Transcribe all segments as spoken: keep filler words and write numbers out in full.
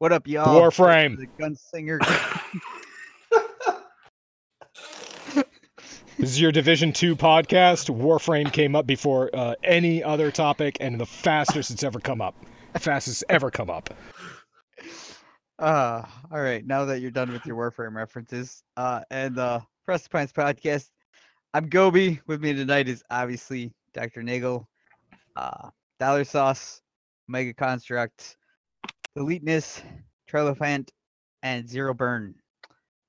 What up, y'all? Warframe. The gunslinger. This is your Division two podcast. Warframe came up before uh, any other topic, and the fastest it's ever come up. Fastest ever come up. Uh, all right, now that you're done with your Warframe references uh, and the uh, Press the Pines podcast, I'm Gobi. With me tonight is obviously Doctor Nagel, uh, Dollar Sauce, Mega Construct, Eliteness, Trelephant, and Zero Burn.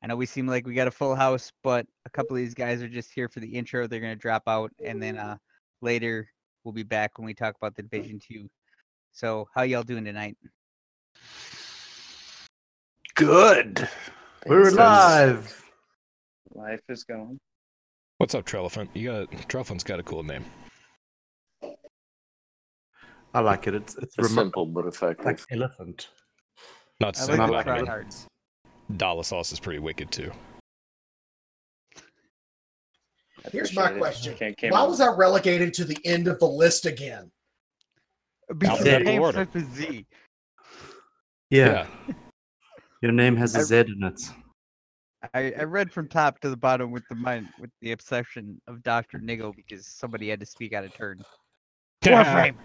I know we seem like we got a full house, but a couple of these guys are just here for the intro. They're going to drop out, and then uh, later we'll be back when we talk about the Division two. So how y'all doing tonight? Good. We're live. Life is going. What's up, Trelephant? You got Trelephant's got a cool name. I like it. It's it's, it's simple but effective. Like elephant. Not so I like I mean, Dollar Sauce is pretty wicked too. Here's my question: Why out. was that relegated to the end of the list again? Because the name starts with Z. Yeah. yeah. Your name has a I, Z in it. I, I read from top to the bottom with the mind, with the exception of Doctor Niggle, because somebody had to speak out of turn. Warframe.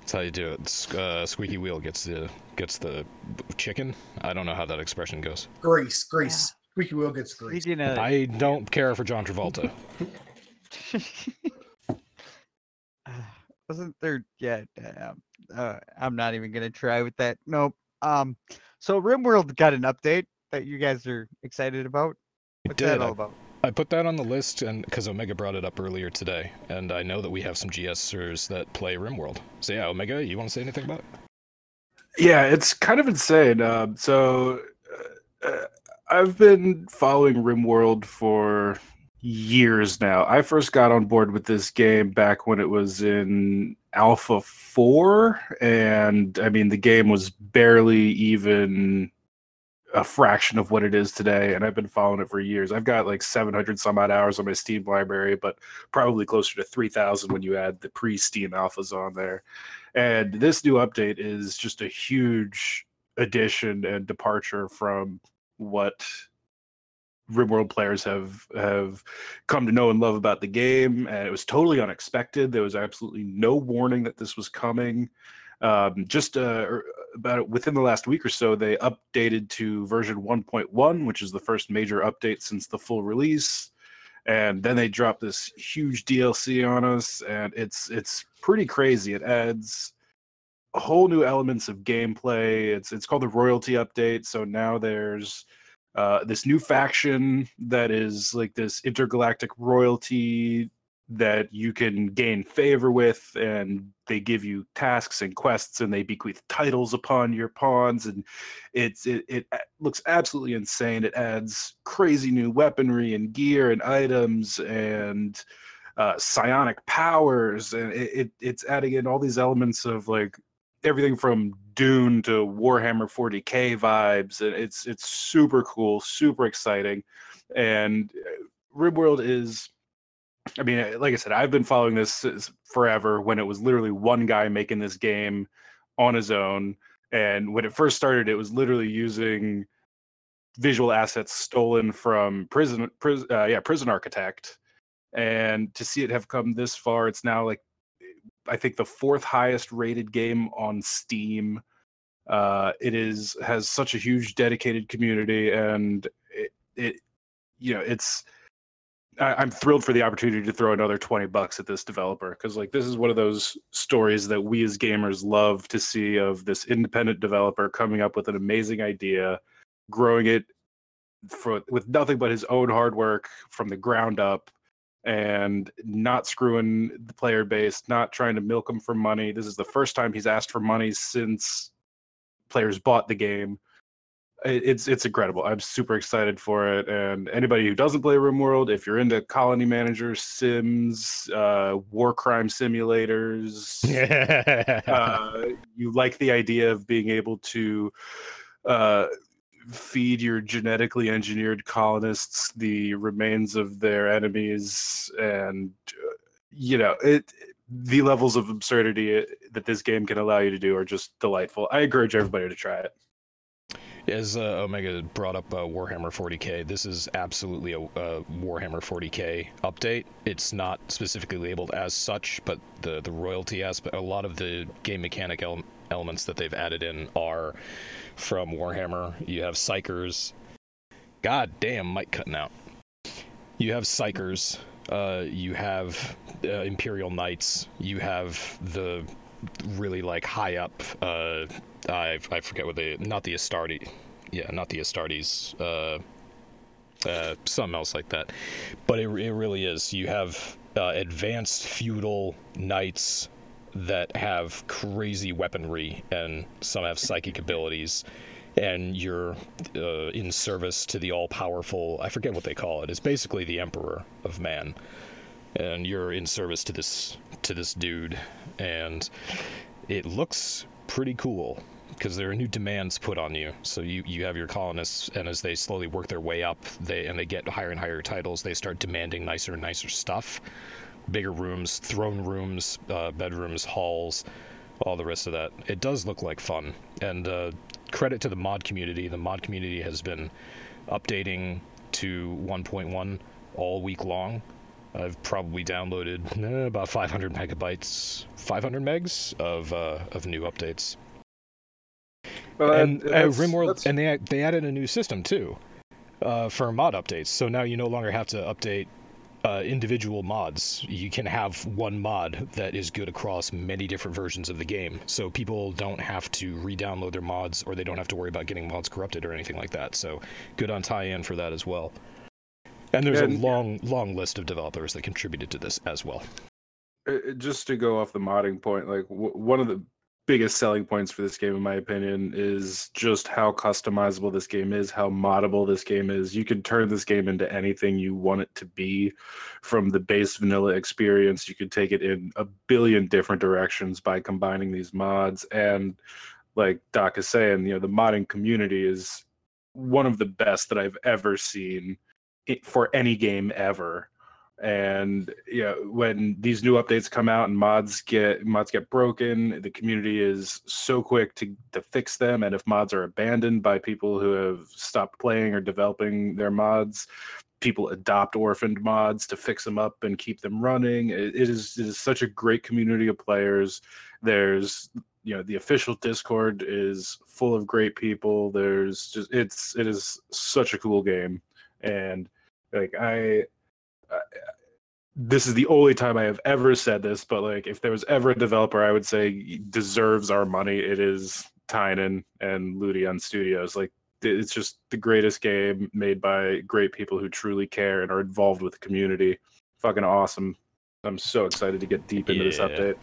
That's how you do it. Uh, squeaky wheel gets the gets the chicken. I don't know how that expression goes. Grease, grease. Yeah. Squeaky wheel gets grease. I don't care for John Travolta. Wasn't there? Yeah, uh, I'm not even gonna try with that. Nope. Um. So RimWorld got an update that you guys are excited about. What's that all about? I put that on the list and because Omega brought it up earlier today, and I know that we have some GSers that play RimWorld. So yeah, Omega, you want to say anything about it? Yeah, it's kind of insane. Uh, so uh, I've been following RimWorld for years now. I first got on board with this game back when it was in Alpha four, and I mean, the game was barely even a fraction of what it is today, and I've been following it for years. I've got like seven hundred some odd hours on my Steam library, but probably closer to three thousand when you add the pre-Steam alphas on there. And this new update is just a huge addition and departure from what RimWorld players have have come to know and love about the game. And it was totally unexpected. There was absolutely no warning that this was coming. Um, just uh, about within the last week or so, they updated to version one point one, which is the first major update since the full release. And then they dropped this huge D L C on us, and it's it's pretty crazy. It adds whole new elements of gameplay. It's it's called the Royalty Update. So now there's uh, this new faction that is like this intergalactic royalty that you can gain favor with, and they give you tasks and quests, and they bequeath titles upon your pawns, and it's it, it looks absolutely insane. It adds crazy new weaponry and gear and items and uh, psionic powers, and it, it it's adding in all these elements of like everything from Dune to Warhammer forty K vibes, and it's it's super cool, super exciting. And RimWorld is, I mean, like I said, I've been following this forever when it was literally one guy making this game on his own. And when it first started, it was literally using visual assets stolen from Prison, prison uh, yeah, Prison Architect. And to see it have come this far, it's now like, I think the fourth highest rated game on Steam. Uh, it is has such a huge dedicated community, and it, it you know, it's, I'm thrilled for the opportunity to throw another twenty bucks at this developer, because like this is one of those stories that we as gamers love to see, of this independent developer coming up with an amazing idea, growing it for with nothing but his own hard work from the ground up, and not screwing the player base, not trying to milk them for money. This is the first time he's asked for money since players bought the game. It's it's incredible. I'm super excited for it. And anybody who doesn't play RimWorld, if you're into colony managers, sims, uh, war crime simulators, uh, you like the idea of being able to uh, feed your genetically engineered colonists the remains of their enemies, and uh, you know it. the levels of absurdity that this game can allow you to do are just delightful. I encourage everybody to try it. As uh, Omega brought up uh, Warhammer forty K, this is absolutely a, a Warhammer forty K update. It's not specifically labeled as such, but the, the royalty aspect, a lot of the game mechanic ele- elements that they've added in are from Warhammer. You have psychers. God damn, mic cutting out. You have psychers. Uh, you have uh, Imperial Knights. You have the really like high up. Uh, I I forget what they not the Astartes. Yeah, not the Astartes. Uh, uh, something else like that. But it it really is. You have uh, advanced feudal knights that have crazy weaponry, and some have psychic abilities. And you're uh, in service to the all-powerful, I forget what they call it. It's basically the Emperor of Man, and you're in service to this to this dude. And it looks pretty cool because there are new demands put on you. So you, you have your colonists, and as they slowly work their way up, they and they get higher and higher titles. They start demanding nicer and nicer stuff, bigger rooms, throne rooms, uh, bedrooms, halls, all the rest of that. It does look like fun, and. Uh, credit to the mod community. The mod community has been updating to one point one all week long. I've probably downloaded uh, about five hundred megabytes, five hundred megs of uh, of new updates. Well, and uh, that's, RimWorld, that's... and they they added a new system too uh, for mod updates. So now you no longer have to update uh, individual mods. You can have one mod that is good across many different versions of the game, so people don't have to re-download their mods, or they don't have to worry about getting mods corrupted or anything like that. So good on tie-in for that as well. And there's and, a long, yeah. long list of developers that contributed to this as well. Just to go off the modding point, like w- one of the biggest selling points for this game, in my opinion, is just how customizable this game is, how moddable this game is. You can turn this game into anything you want it to be. From the base vanilla experience, you can take it in a billion different directions by combining these mods. And like Doc is saying, you know, the modding community is one of the best that I've ever seen for any game ever. And you know, when these new updates come out and mods get mods get broken, the community is so quick to, to fix them. And if mods are abandoned by people who have stopped playing or developing their mods, people adopt orphaned mods to fix them up and keep them running. It, it is it is such a great community of players. There's you know the official Discord is full of great people. There's just it's it is such a cool game, and like I. Uh, this is the only time I have ever said this, but like if there was ever a developer I would say deserves our money, it is Tynan and Ludion Studios. Like it's just the greatest game made by great people who truly care and are involved with the community. Fucking awesome. I'm so excited to get deep into yeah. this update.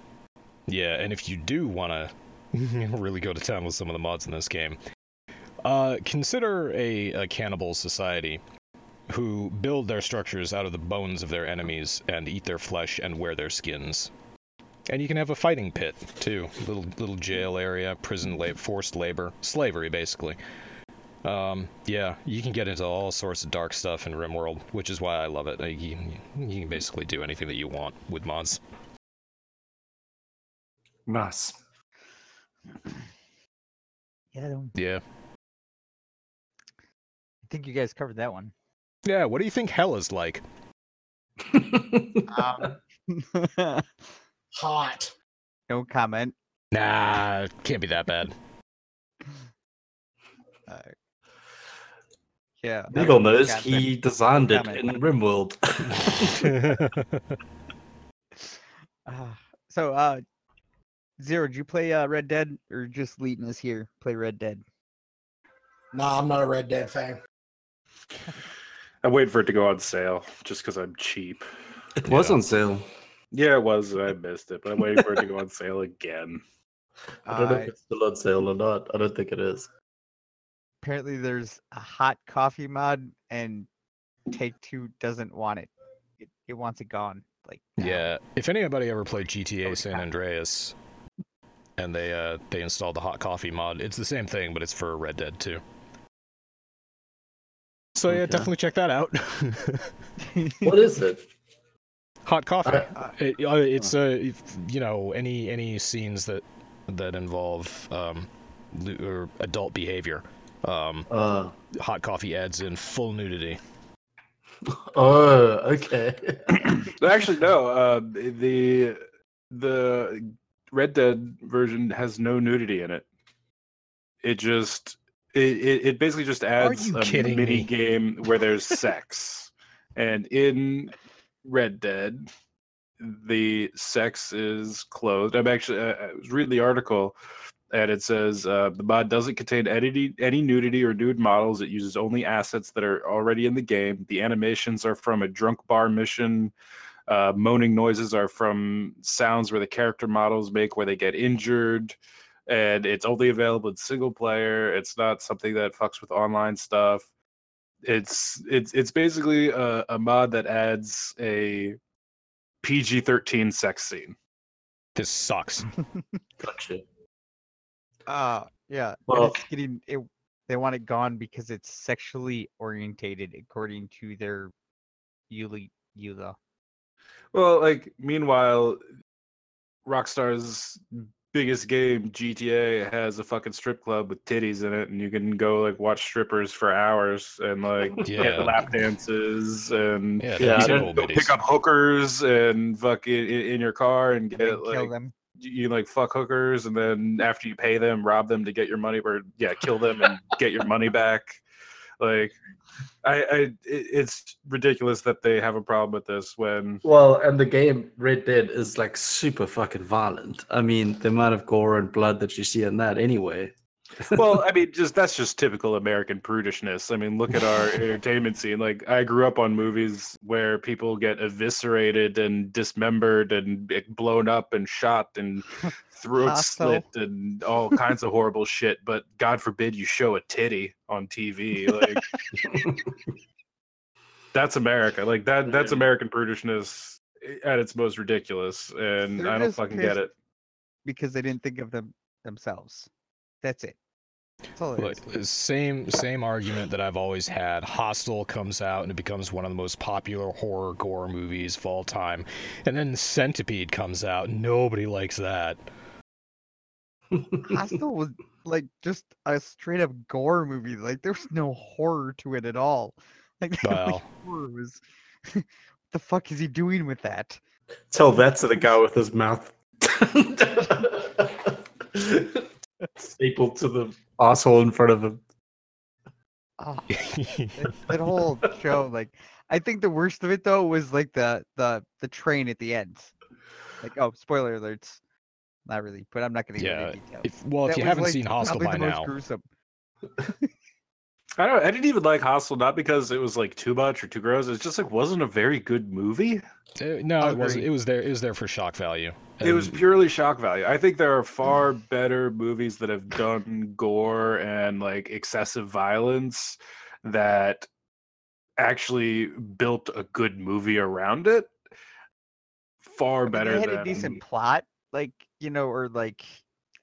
Yeah, and if you do want to really go to town with some of the mods in this game, uh, consider a, a cannibal society who build their structures out of the bones of their enemies and eat their flesh and wear their skins. And you can have a fighting pit, too. Little little jail area, prison, lab, forced labor, slavery, basically. Um, yeah, you can get into all sorts of dark stuff in RimWorld, which is why I love it. You, you can basically do anything that you want with mods. Nice. Yeah. I don't... Yeah. I think you guys covered that one. Yeah, what do you think hell is like? um, hot. No comment. Nah, can't be that bad. Uh, yeah. Nagel knows he designed it in RimWorld. uh, so, uh, Zero, did you play uh, Red Dead, or just Leighton is here? Play Red Dead. Nah, I'm not a Red Dead fan. I'm waiting for it to go on sale, just because I'm cheap. It yeah. was on sale. Yeah, it was. I missed it, but I'm waiting for it to go on sale again. I don't uh, know if it's still on sale or not. I don't think it is. Apparently, there's a hot coffee mod, and Take-Two doesn't want it. It, it wants it gone. Like no. Yeah. If anybody ever played G T A San Andreas, and they uh, they installed the hot coffee mod, it's the same thing, but it's for Red Dead too. So yeah, okay. Definitely check that out. What is it? Hot coffee. Uh, it, it's uh, you know, any any scenes that that involve um, or adult behavior. Um, uh, hot coffee adds in full nudity. Oh, okay. Actually, no. Uh, the the Red Dead version has no nudity in it. It just it it basically just adds a mini me? game where there's sex, and in Red Dead, the sex is clothed. I'm actually I, I was reading the article, and it says uh, the mod doesn't contain any any nudity or nude models. It uses only assets that are already in the game. The animations are from a drunk bar mission. Uh, moaning noises are from sounds where the character models make where they get injured, and it's only available in single player. It's not something that fucks with online stuff. It's it's it's basically a, a mod that adds a P G thirteen sex scene. This sucks. Gotcha. Uh, yeah. Well, it's getting, it, they want it gone because it's sexually orientated according to their Yuli Yula. Well, like, meanwhile, Rockstar's biggest game, G T A, has a fucking strip club with titties in it, and you can go, like, watch strippers for hours and, like, yeah. get lap dances and yeah, yeah, go pick up hookers and fuck it in your car and get, and like, kill them. You, like, fuck hookers, and then after you pay them, rob them to get your money, or, yeah, kill them and get your money back. Like, I, I, it's ridiculous that they have a problem with this when... Well, and the game Red Dead is, like, super fucking violent. I mean, the amount of gore and blood that you see in that anyway. Well, I mean, just that's just typical American prudishness. I mean, look at our entertainment scene. Like, I grew up on movies where people get eviscerated and dismembered and blown up and shot and throat slit and all kinds of horrible shit. But God forbid you show a titty on T V. Like, that's America. Like that. That's American prudishness at its most ridiculous. And They're I don't fucking get it because they didn't think of them themselves. That's it. That's all it Look, is. Same same argument that I've always had. Hostel comes out and it becomes one of the most popular horror gore movies of all time. And then Centipede comes out. Nobody likes that. Hostel was like just a straight up gore movie. Like there was no horror to it at all. Like the well. horror was what the fuck is he doing with that? Tell that to the guy with his mouth stapled to the asshole in front of him. Oh, that, that whole show, like, I think the worst of it though was like the the the train at the end. Like, oh, spoiler alerts, not really, but I'm not going to get into details. If, well, that if you haven't like, seen Hostel by now, I don't. I didn't even like Hostel, not because it was like too much or too gross. It's just like wasn't a very good movie. It, no, oh, it wasn't. It was there. It was there for shock value. It was purely shock value. I think there are far better movies that have done gore and like excessive violence that actually built a good movie around it. Far I mean, better. They had than... a decent plot, like you know, or like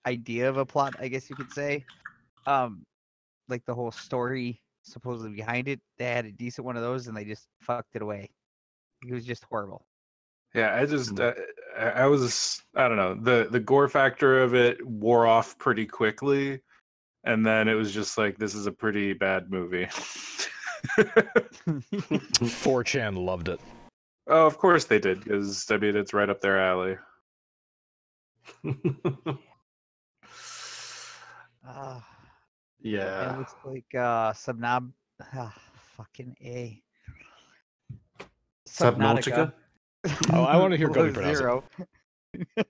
idea of a plot, I guess you could say. Um, like the whole story supposedly behind it. They had a decent one of those, and they just fucked it away. It was just horrible. Yeah, I just, uh, I was, I don't know, the, the gore factor of it wore off pretty quickly, and then it was just like, this is a pretty bad movie. four chan loved it. Oh, of course they did, because, I mean, it's right up their alley. uh, yeah. It looks like uh, Subnob... Oh, fucking A. Subnautica? Subnautica? Oh, I want to hear Gobi pronounce it.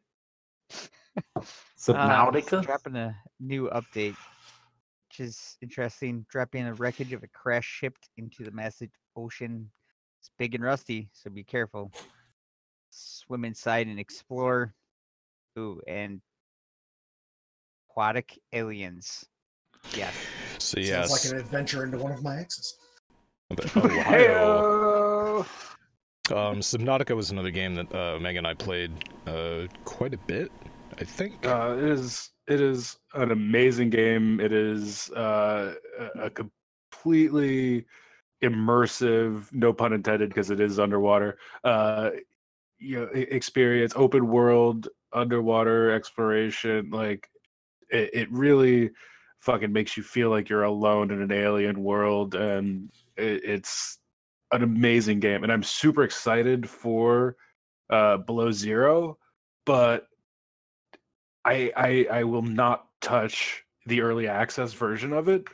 Subnautica? Uh, dropping a new update, which is interesting. Dropping the wreckage of a crash ship into the massive ocean. It's big and rusty, so be careful. Swim inside and explore. Ooh, and aquatic aliens. Yeah. So yeah, sounds like an adventure into one of my exes. Hey-o! Um, Subnautica was another game that uh, Omega and I played uh, quite a bit, I think. Uh, it is it is an amazing game. It is uh, a completely immersive, no pun intended, because it is underwater, uh, you know, experience, open world, underwater exploration. Like it, it really fucking makes you feel like you're alone in an alien world, and it, it's an amazing game. And I'm super excited for uh, Below Zero, but I, I I will not touch the early access version of it,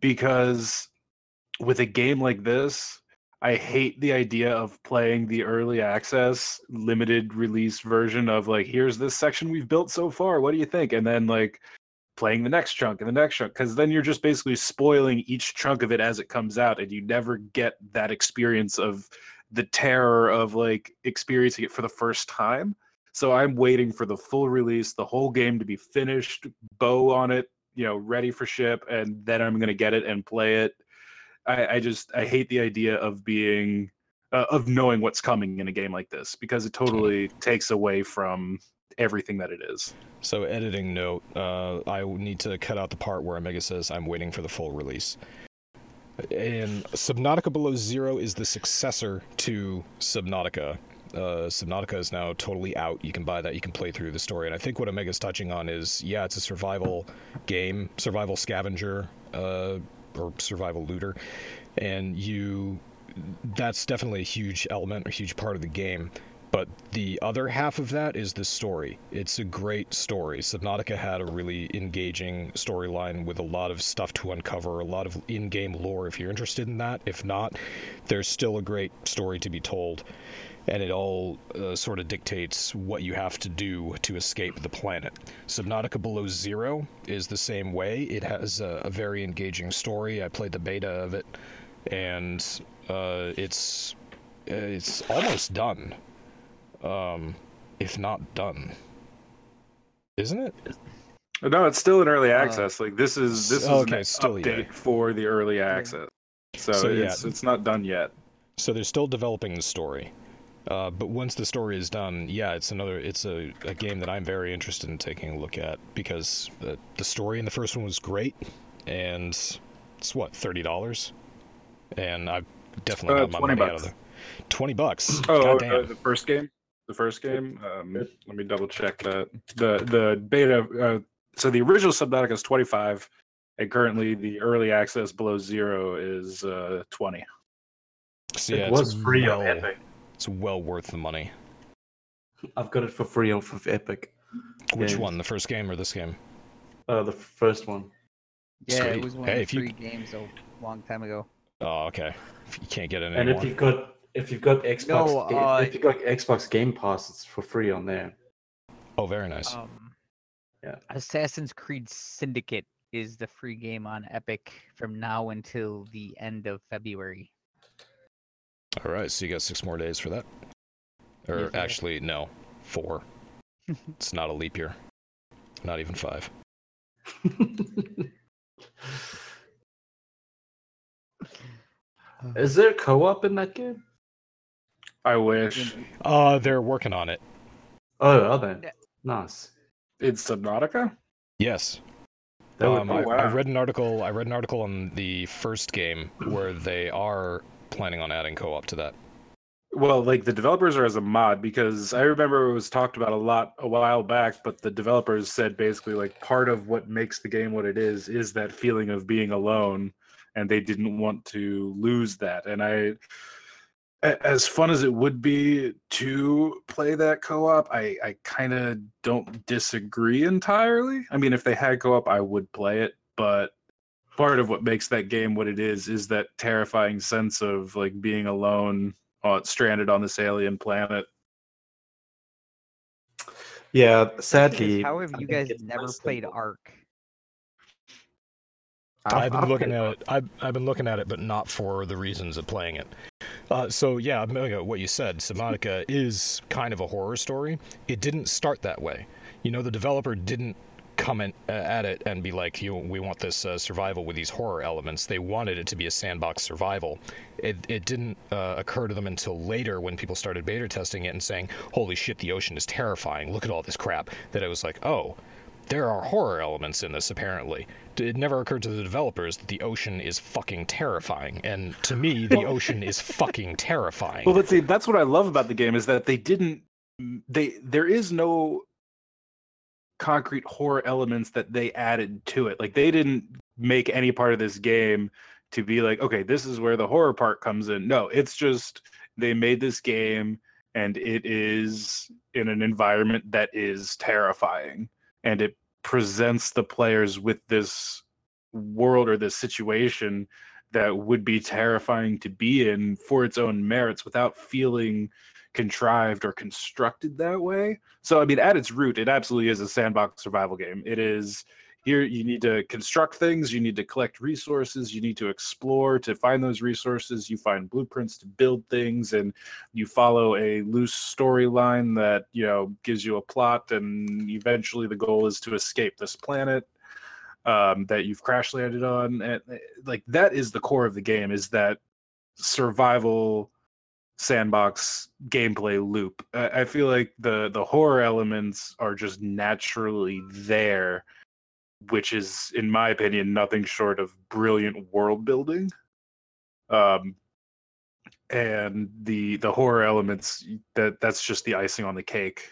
because with a game like this, I hate the idea of playing the early access limited release version of like, here's this section we've built so far, what do you think? And then like playing the next chunk and the next chunk, because then you're just basically spoiling each chunk of it as it comes out, and you never get that experience of the terror of like experiencing it for the first time. So I'm waiting for the full release, the whole game to be finished, bow on it, you know, ready for ship, and then I'm going to get it and play it. I, I just, I hate the idea of being, uh, of knowing what's coming in a game like this, because it totally takes away from everything that it is. So editing note, uh, I need to cut out the part where Omega says, I'm waiting for the full release. And Subnautica Below Zero is the successor to Subnautica. Uh, Subnautica is now totally out. You can buy that. You can play through the story. And I think what Omega's touching on is, yeah, it's a survival game, survival scavenger, uh, or survival looter. And you, that's definitely a huge element, a huge part of the game. But the other half of that is the story. It's a great story. Subnautica had a really engaging storyline with a lot of stuff to uncover, a lot of in-game lore if you're interested in that. If not, there's still a great story to be told. And it all uh, sort of dictates what you have to do to escape the planet. Subnautica Below Zero is the same way. It has a, a very engaging story. I played the beta of it, and uh, it's it's almost done, um, if not done, isn't it? No, it's still in early access. Uh, like this is this is okay, an still, update yeah. for the early access, so, so it's yeah. it's not done yet. So they're still developing the story. Uh, but once the story is done, yeah, it's another. It's a, a game that I'm very interested in taking a look at, because the, the story in the first one was great, and it's what, thirty dollars, and I've definitely uh, got my money bucks. out of there. Twenty bucks. Oh, goddamn. Uh, the first game. The first game. Um, let me double check that. The the beta. Uh, so the original Subnautica is twenty-five, and currently the early access Below Zero is uh, twenty. So, yeah, it was free on Epic. It's well worth the money. I've got it for free off of Epic. Which yeah. one? The first game or this game? Uh, the first one. Yeah, Sweet. It was one hey, of the free you... games a long time ago. Oh, okay. You can't get it anymore. And if you've got if you've got Xbox no, uh, if you've got Xbox Game Pass, it's for free on there. Oh, very nice. Um, yeah. Assassin's Creed Syndicate is the free game on Epic from now until the end of February. All right, so you got six more days for that. Or yeah, actually, no, four. It's not a leap year. Not even five. Is there co-op in that game? I wish. Uh, they're working on it. Oh, are they? Nice. It's Subnautica? Yes. Um, I, wow. I read an article. I read an article on the first game where they are planning on adding co-op to that. Well, like the developers are as a mod, because I remember it was talked about a lot a while back, but the developers said basically like part of what makes the game what it is is that feeling of being alone, and they didn't want to lose that. And I, as fun as it would be to play that co-op, I, I kind of don't disagree entirely. I mean, if they had co-op, I would play it, but part of what makes that game what it is is that terrifying sense of like being alone, uh, stranded on this alien planet. Yeah, sadly. How have you guys never played ARK? I've, I've been looking at it. I've, I've been looking at it, but not for the reasons of playing it. Uh, so yeah, what you said, Subnautica is kind of a horror story. It didn't start that way. You know, the developer didn't come in, uh, at it and be like, you, we want this uh, survival with these horror elements. They wanted it to be a sandbox survival. It, it didn't uh, occur to them until later when people started beta testing it and saying, holy shit, the ocean is terrifying. Look at all this crap. That it was like, oh, there are horror elements in this, apparently. It never occurred to the developers that the ocean is fucking terrifying. And to me, the ocean is fucking terrifying. Well, but see, that's what I love about the game, is that they didn't... They There is no concrete horror elements that they added to it. Like, they didn't make any part of this game to be like, okay, this is where the horror part comes in. No, it's just they made this game, and it is in an environment that is terrifying. And it presents the players with this world or this situation that would be terrifying to be in for its own merits without feeling contrived or constructed that way. So, I mean, at its root, it absolutely is a sandbox survival game. It is, here you need to construct things, you need to collect resources, you need to explore to find those resources, you find blueprints to build things, and you follow a loose storyline that, you know, gives you a plot, and eventually the goal is to escape this planet um, that you've crash landed on. And, like, that is the core of the game, is that survival sandbox gameplay loop. I, I feel like the the horror elements are just naturally there, which is, in my opinion, nothing short of brilliant world building. Um, and the the horror elements, that that's just the icing on the cake.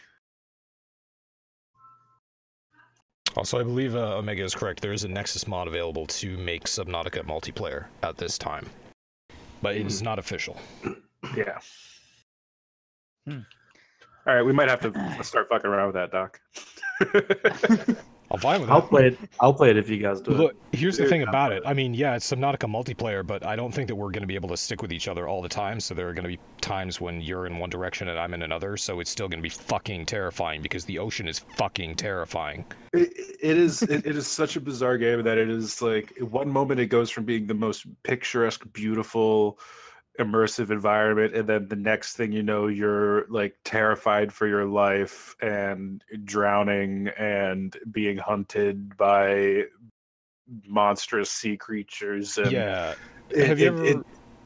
Also, I believe uh, Omega is correct. There is a Nexus mod available to make Subnautica multiplayer at this time, but it is not official. Yeah. Hmm. All right, we might have to start fucking around with that, Doc. I'll vibe with I'll it. play it. I'll play it if you guys do. Look, it. Here's the thing about it. I mean, yeah, it's Subnautica multiplayer, but I don't think that we're going to be able to stick with each other all the time. So there are going to be times when you're in one direction and I'm in another. So it's still going to be fucking terrifying, because the ocean is fucking terrifying. It, it is. it, it is such a bizarre game that it is like, one moment it goes from being the most picturesque, beautiful, immersive environment, and then the next thing you know, you're like terrified for your life and drowning and being hunted by monstrous sea creatures. And yeah, it, have you ever, it,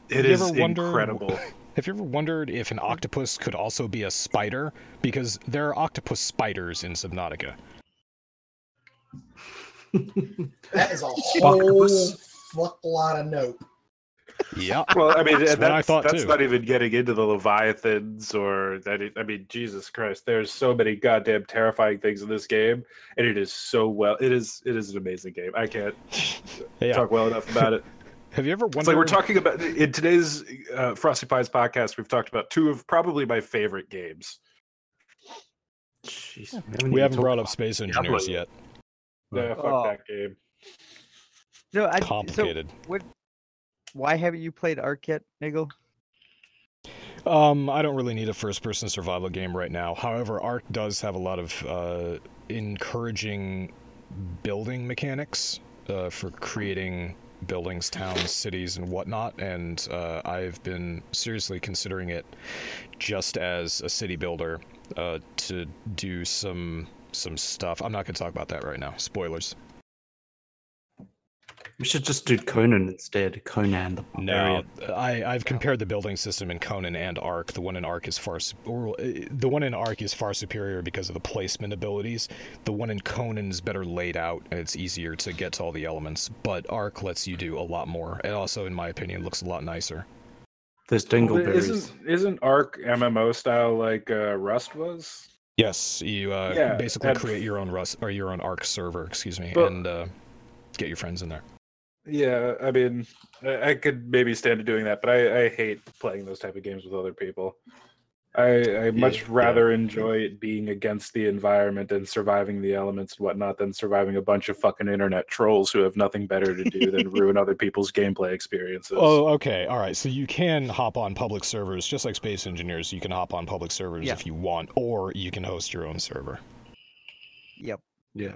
it, it you is ever wondered, incredible. Have you ever wondered if an octopus could also be a spider? Because there are octopus spiders in Subnautica. That is a whole fuck lot of nope. Yeah. Well, I mean, that's, that's, I thought that's too. Not even getting into the Leviathans or that. It, I mean, Jesus Christ, there's so many goddamn terrifying things in this game, and it is so well. It is. It is an amazing game. I can't yeah. talk well enough about it. Have you ever wondered? It's like we're talking about in today's uh, Frosty Pines podcast. We've talked about two of probably my favorite games. Jeez, man, we haven't brought up Space Engineers yet. No, fuck oh. that game. No, I, complicated. So what, Why haven't you played ARK yet, Nagel? Um, I don't really need a first-person survival game right now. However, ARK does have a lot of uh, encouraging building mechanics uh, for creating buildings, towns, cities, and whatnot. And uh, I've been seriously considering it just as a city builder uh, to do some some stuff. I'm not going to talk about that right now. Spoilers. We should just do Conan instead. Conan the Barbarian. No, I, I've compared the building system in Conan and Ark. The one in Ark is far or, the one in Ark is far superior because of the placement abilities. The one in Conan is better laid out, and it's easier to get to all the elements. But Ark lets you do a lot more. It also, in my opinion, looks a lot nicer. There's dingleberries. Isn't isn't Ark M M O style like uh, Rust was? Yes, you uh, yeah, basically and... create your own Rust or your own Ark server. Excuse me, but... and uh, get your friends in there. Yeah, I mean, I could maybe stand to doing that, but I, I hate playing those type of games with other people. I, I much yeah, rather yeah. enjoy it being against the environment and surviving the elements and whatnot than surviving a bunch of fucking internet trolls who have nothing better to do than ruin other people's gameplay experiences. Oh, okay. All right. So you can hop on public servers, just like Space Engineers. You can hop on public servers yeah. if you want, or you can host your own server. Yep. Yeah.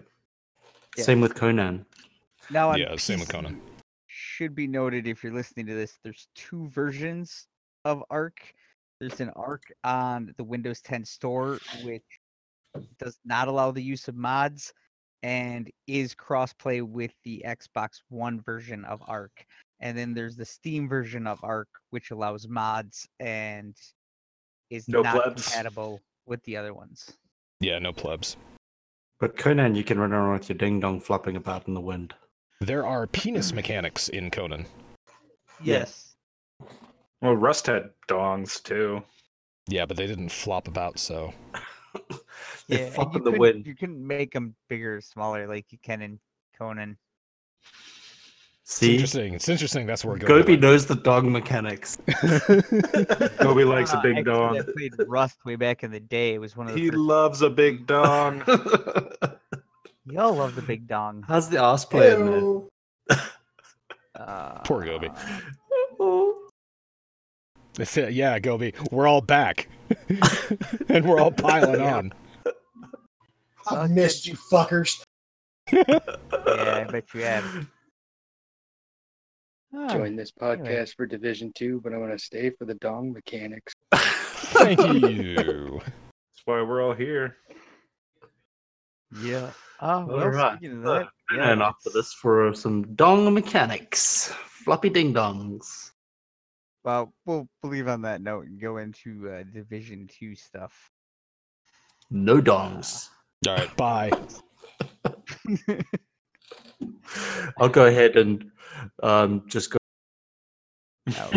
yeah. Same with Conan. Now I'm, yeah, same with Conan. Should be noted, if you're listening to this, there's two versions of ARK. There's an ARK on the Windows ten store, which does not allow the use of mods and is crossplay with the Xbox One version of ARK. And then there's the Steam version of ARK, which allows mods and is no not plebs. compatible with the other ones. Yeah, no plebs. But Conan, you can run around with your ding-dong flopping about in the wind. There are penis mechanics in Conan. Yes. Well, Rust had dongs, too. Yeah, but they didn't flop about, so... they yeah, flop in the wind. You can make them bigger or smaller like you can in Conan. See? It's interesting. It's interesting. That's where Gobi... Gobi knows the dong mechanics. Gobi likes uh, a big dong. I played Rust way back in the day. It was one of the He first... loves a big dong. Y'all love the big dong. How's the ass playing, man? Uh, Poor Gobi. That's it. Yeah, Gobi. We're all back. And we're all piling yeah. on. I missed you fuckers. Yeah, I bet you have. Join this podcast anyway. For Division two, but I want to stay for the dong mechanics. Thank you. That's why we're all here. Yeah. Oh, well, all right. Speaking of that, uh, yeah, and after this for some dong mechanics. Floppy ding dongs. Well, we'll leave on that note and go into uh, Division two stuff. No dongs. All right. Bye. I'll go ahead and um, just go. No.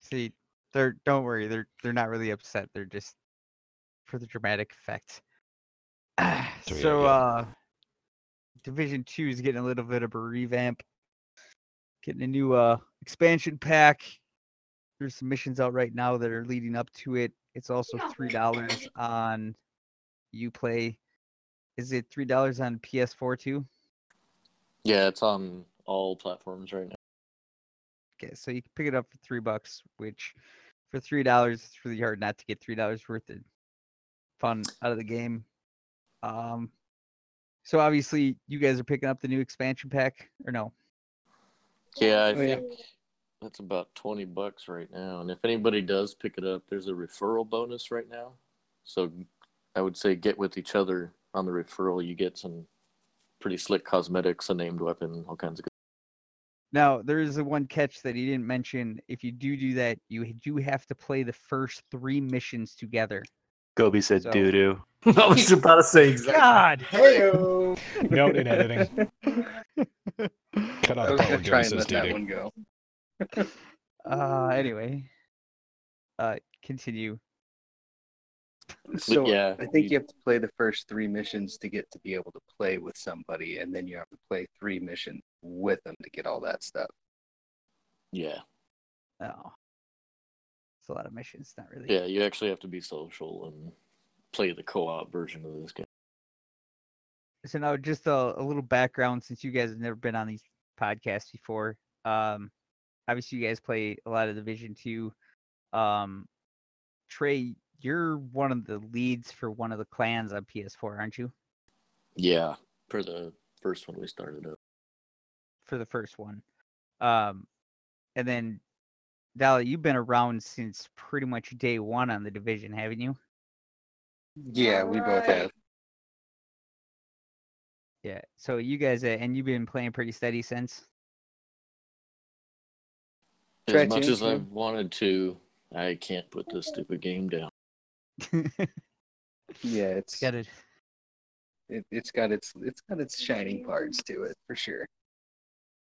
See, they're don't worry, they're they're not really upset. They're just for the dramatic effect. So, uh, Division Two is getting a little bit of a revamp, getting a new uh, expansion pack. There's some missions out right now that are leading up to it. It's also three dollars on Uplay. Is it three dollars on P S four too? Yeah, it's on all platforms right now. Okay, so you can pick it up for three bucks, which for three dollars, it's really hard not to get three dollars worth of fun out of the game. Um, so obviously, you guys are picking up the new expansion pack, or no? Yeah, I oh, think yeah. that's about twenty bucks right now. And if anybody does pick it up, there's a referral bonus right now. So I would say get with each other on the referral. You get some pretty slick cosmetics, a named weapon, all kinds of good. Now, there is the one catch that he didn't mention. If you do do that, you do have to play the first three missions together. Gobi said so. Doo-doo. I was about to say exactly. God, hey-o. Note in editing. Cut off the power. Gobi says doo-doo. uh, anyway. Uh, continue. So yeah, I think you have to play the first three missions to get to be able to play with somebody, and then you have to play three missions with them to get all that stuff. Yeah. Oh. It's a lot of missions, not really. Yeah, you actually have to be social and play the co-op version of this game. So now just a, a little background, since you guys have never been on these podcasts before. Um, obviously, you guys play a lot of Division two. Um, Trey... You're one of the leads for one of the clans on P S four, aren't you? Yeah, for the first one we started up. For the first one. Um, and then, Dolly, you've been around since pretty much day one on the Division, haven't you? Yeah, we both have. Yeah, so you guys, uh, and you've been playing pretty steady since? As much as I've wanted to, I can't put this stupid game down. Yeah, it's got it. it. It's got its it's got its shining parts to it for sure.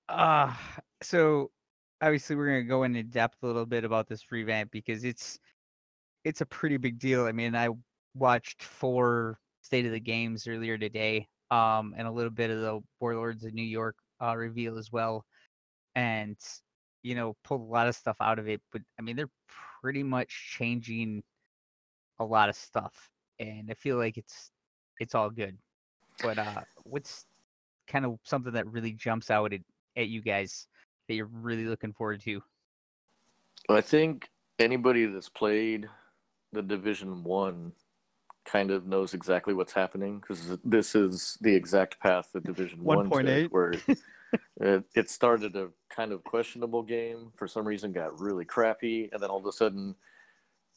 Ah, uh, so obviously we're gonna go into depth a little bit about this revamp because it's it's a pretty big deal. I mean, I watched four State of the Games earlier today, um, and a little bit of the Warlords of New York uh, reveal as well, and you know pulled a lot of stuff out of it. But I mean, they're pretty much changing a lot of stuff, and I feel like it's it's all good. But uh, what's kind of something that really jumps out at, at you guys that you're really looking forward to? Well, I think anybody that's played the Division One kind of knows exactly what's happening because this is the exact path that Division One took, where it, it started a kind of questionable game, for some reason got really crappy, and then all of a sudden,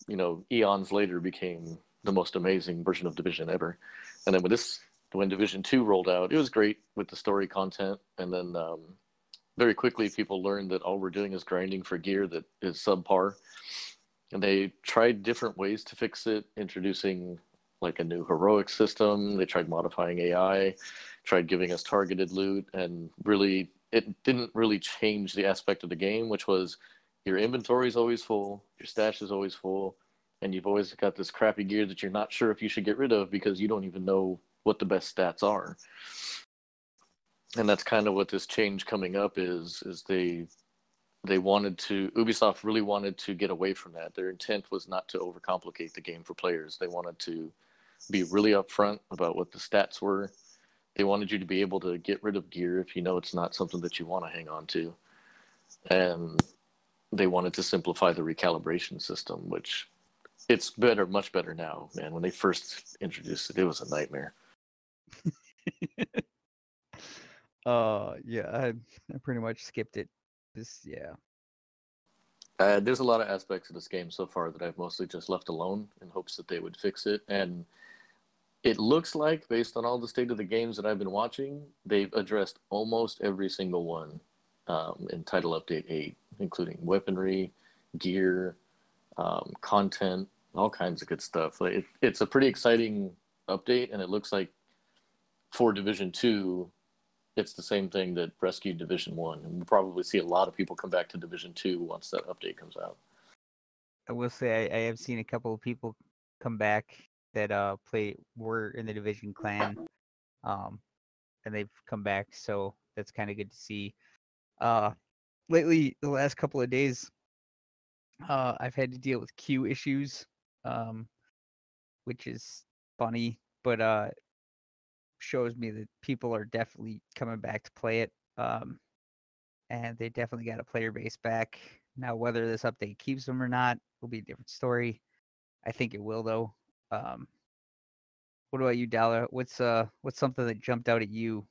you know, eons later became the most amazing version of Division ever. And then when this, when Division two rolled out, it was great with the story content. And then um, very quickly, people learned that all we're doing is grinding for gear that is subpar. And they tried different ways to fix it, introducing like a new heroic system. They tried modifying A I, tried giving us targeted loot, and really it didn't really change the aspect of the game, which was your inventory is always full, your stash is always full, and you've always got this crappy gear that you're not sure if you should get rid of because you don't even know what the best stats are. And that's kind of what this change coming up is, is they they wanted to, Ubisoft really wanted to get away from that. Their intent was not to overcomplicate the game for players. They wanted to be really upfront about what the stats were. They wanted you to be able to get rid of gear if you know it's not something that you want to hang on to. And they wanted to simplify the recalibration system, which it's better, much better now, man. When they first introduced it, it was a nightmare. uh, yeah, I, I pretty much skipped it. This, yeah. Uh, there's a lot of aspects of this game so far that I've mostly just left alone in hopes that they would fix it. And it looks like, based on all the state of the games that I've been watching, they've addressed almost every single one um, in Title Update eight, including weaponry, gear, um, content, all kinds of good stuff. Like it, it's a pretty exciting update, and it looks like for Division two, it's the same thing that rescued Division one. And we'll probably see a lot of people come back to Division two once that update comes out. I will say I, I have seen a couple of people come back that uh play were in the Division clan, um and they've come back, so that's kind of good to see. Uh lately, the last couple of days, uh I've had to deal with queue issues, um which is funny, but uh shows me that people are definitely coming back to play it, um and they definitely got a player base back now. Whether this update keeps them or not will be a different story. I think it will, though. Um, what about you, Dollar? What's uh, what's something that jumped out at you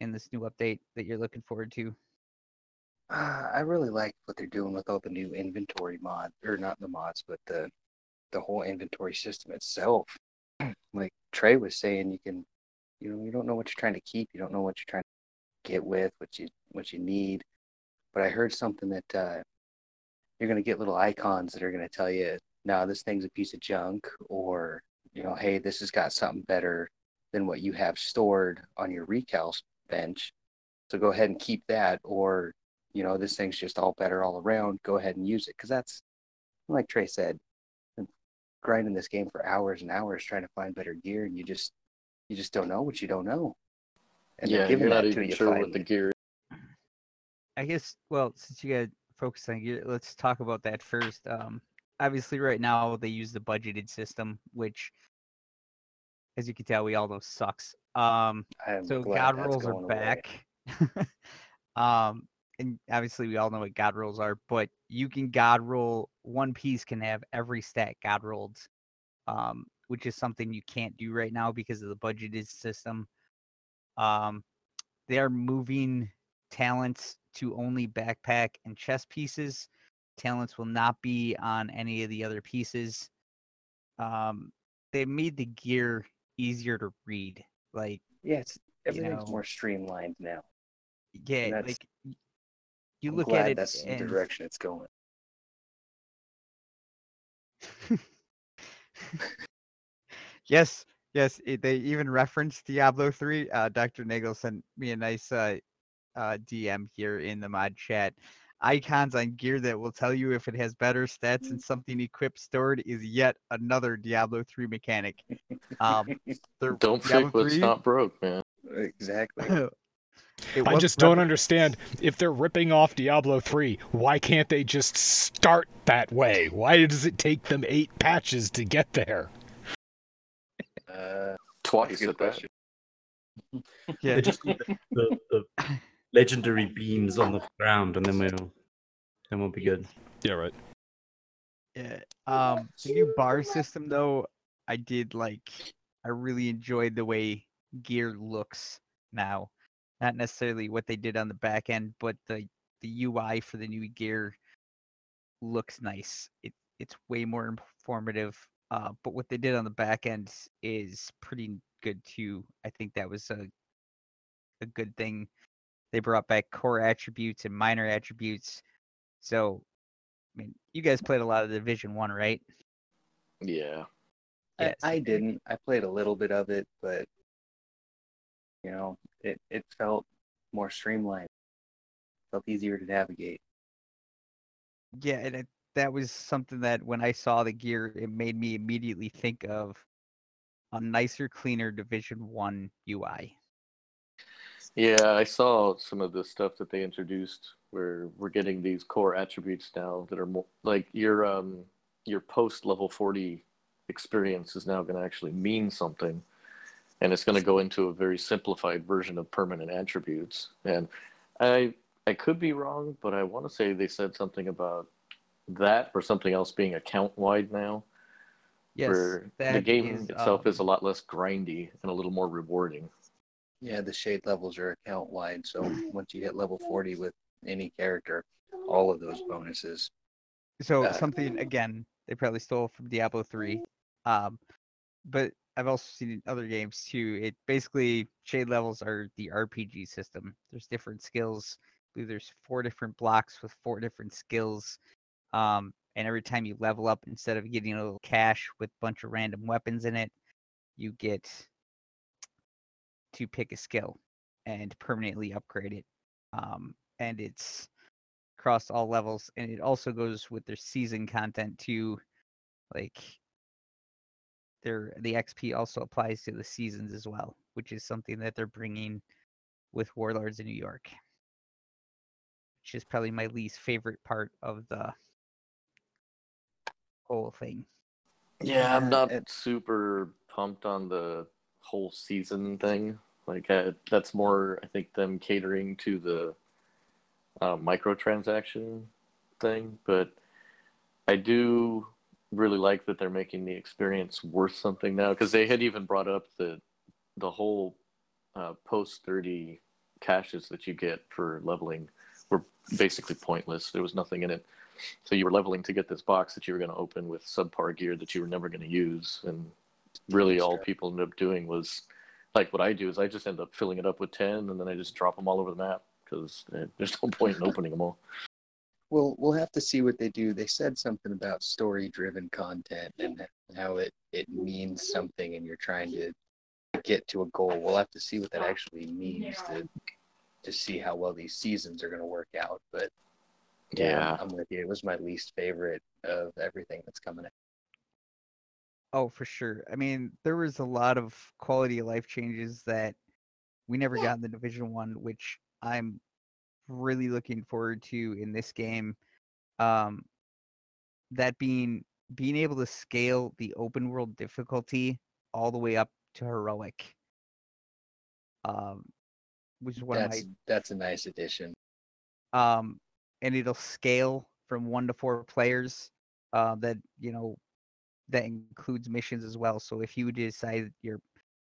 in this new update that you're looking forward to? Uh, I really like what they're doing with all the new inventory mod, or not the mods, but the the whole inventory system itself. Like Trey was saying, you can, you know, you don't know what you're trying to keep, you don't know what you're trying to get with, what you what you need. But I heard something that uh, you're gonna get little icons that are gonna tell you, no, this thing's a piece of junk, or, you know, hey, this has got something better than what you have stored on your recal bench, so go ahead and keep that, or, you know, this thing's just all better all around, go ahead and use it. Because that's, like Trey said, I'm grinding this game for hours and hours trying to find better gear, and you just you just don't know what you don't know. And yeah, you're not even sure what the gear is. I guess, well, since you guys focus on gear, let's talk about that first. Um Obviously, right now, they use the budgeted system, which, as you can tell, we all know sucks. Um, so God rolls are back. um, and obviously, we all know what God rolls are, but you can God roll. One piece can have every stat God rolled, um, which is something you can't do right now because of the budgeted system. Um, they are moving talents to only backpack and chest pieces. Talents will not be on any of the other pieces. Um, they made the gear easier to read. Like, yes, everything's, you know, more streamlined now. Yeah, like you I'm look glad at it. That's and... the direction it's going. yes, yes. It, they even referenced Diablo three. Uh, Doctor Nagel sent me a nice uh, uh, D M here in the mod chat. Icons on gear that will tell you if it has better stats and something equipped stored is yet another Diablo three mechanic. Um, don't fix what's not broke, man. Exactly. I just don't broke. understand. If they're ripping off Diablo three, why can't they just start that way? Why does it take them eight patches to get there? Uh, Twice at that. Yeah. They just need the, the, the... legendary beams on the ground, and then we'll then we'll be good. Yeah, right. Yeah. Um the new bar system, though, I did like. I really enjoyed the way gear looks now. Not necessarily what they did on the back end, but the the U I for the new gear looks nice. It it's way more informative. Uh, but what they did on the back end is pretty good too. I think that was a a good thing. They brought back core attributes and minor attributes. So, I mean, you guys played a lot of Division one, right? Yeah. Yes. I, I didn't. I played a little bit of it, but you know, it, it felt more streamlined. It felt easier to navigate. Yeah, and it, that was something that when I saw the gear, it made me immediately think of a nicer, cleaner Division One U I. Yeah, I saw some of the stuff that they introduced where we're getting these core attributes now that are more like your um your post level forty experience is now going to actually mean something, and it's going to go into a very simplified version of permanent attributes. And I I could be wrong, but I want to say they said something about that or something else being account wide now. Yes, where the game is, itself um, is a lot less grindy and a little more rewarding. Yeah, the shade levels are account wide, so once you hit level forty with any character, all of those bonuses. So uh, something again they probably stole from Diablo three, um, but I've also seen in other games too. It basically shade levels are the R P G system. There's different skills. I believe there's four different blocks with four different skills, um, and every time you level up, instead of getting a little cache with a bunch of random weapons in it, you get to pick a skill and permanently upgrade it. Um, and it's across all levels, and it also goes with their season content too. Like their the X P also applies to the seasons as well, which is something that they're bringing with Warlords of New York, which is probably my least favorite part of the whole thing. Yeah, I'm not uh, super pumped on the whole season thing. Like I, that's more, I think, them catering to the uh, microtransaction thing. But I do really like that they're making the experience worth something now, because they had even brought up the the whole uh, post thirty caches that you get for leveling were basically pointless. There was nothing in it. So you were leveling to get this box that you were going to open with subpar gear that you were never going to use. And really all people ended up doing was, like what I do is I just end up filling it up with ten, and then I just drop them all over the map because there's no point in opening them all. Well, we'll have to see what they do. They said something about story-driven content and how it, it means something and you're trying to get to a goal. We'll have to see what that actually means to to see how well these seasons are going to work out. But yeah, I'm with you. It was my least favorite of everything that's coming out. Oh, for sure. I mean, there was a lot of quality of life changes that we never got in the Division One, which I'm really looking forward to in this game. Um, that being being able to scale the open world difficulty all the way up to heroic, um, which is one that's, of my that's a nice addition. Um, and it'll scale from one to four players. Uh, that you know. That includes missions as well. So if you decide you're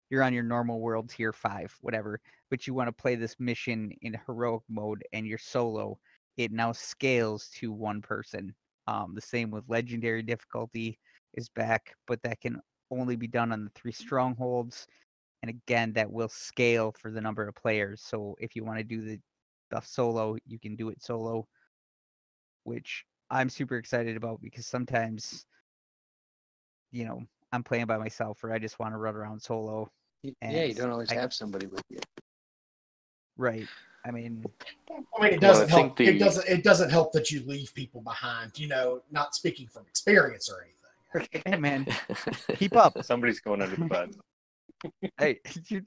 you're on your normal world tier five, whatever, but you want to play this mission in heroic mode and you're solo, it now scales to one person. Um, the same with legendary difficulty is back, but that can only be done on the three strongholds. And again, that will scale for the number of players. So if you want to do the the solo, you can do it solo, which I'm super excited about because sometimes, you know, I'm playing by myself or I just want to run around solo. Yeah, you don't always I, have somebody with you. Right. I mean, I mean it doesn't well, help the... it doesn't it doesn't help that you leave people behind, you know, not speaking from experience or anything. Hey man. Keep up. Somebody's going under the bus. Hey, you,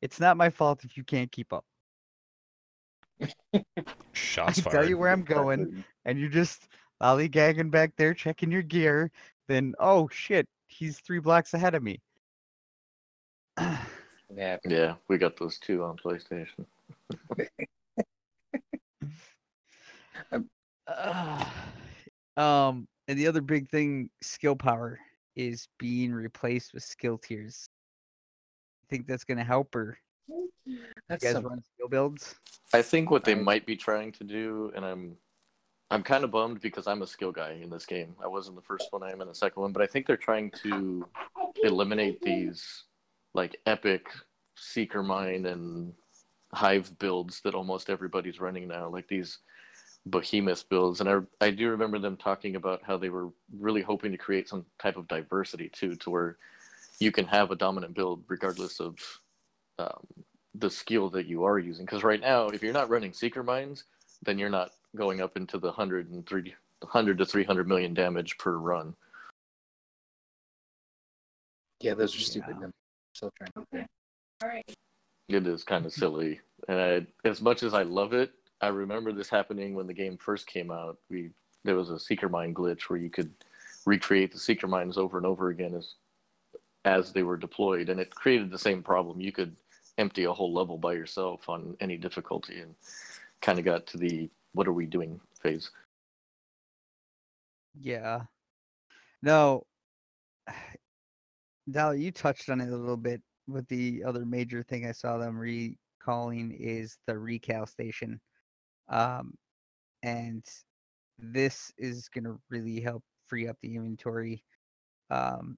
it's not my fault if you can't keep up. Shots I fired. Tell you where I'm going and you just lollygagging back there checking your gear. Then, oh, shit, he's three blocks ahead of me. Yeah, yeah, we got those two on PlayStation. uh, um, and the other big thing, skill power, is being replaced with skill tiers. I think that's going to help her. That's you guys some... run skill builds? I think what they right. might be trying to do, and I'm... I'm kind of bummed because I'm a skill guy in this game. I wasn't the first one, I am in the second one, but I think they're trying to eliminate these like epic seeker mine and hive builds that almost everybody's running now, like these behemoth builds. And I, I do remember them talking about how they were really hoping to create some type of diversity too, to where you can have a dominant build regardless of um, the skill that you are using. Because right now, if you're not running Seeker Mines, then you're not going up into the one hundred to three hundred million damage per run. Yeah, those are yeah. stupid numbers. Still trying to okay. All right. It is kind of silly. And I, as much as I love it, I remember this happening when the game first came out. We There was a Seeker Mine glitch where you could recreate the Seeker Mines over and over again as as they were deployed, and it created the same problem. You could empty a whole level by yourself on any difficulty, and kind of got to the what are we doing phase. Yeah. No, Dal, you touched on it a little bit with the other major thing I saw them recalling is the recal station. Um, and this is going to really help free up the inventory. Um,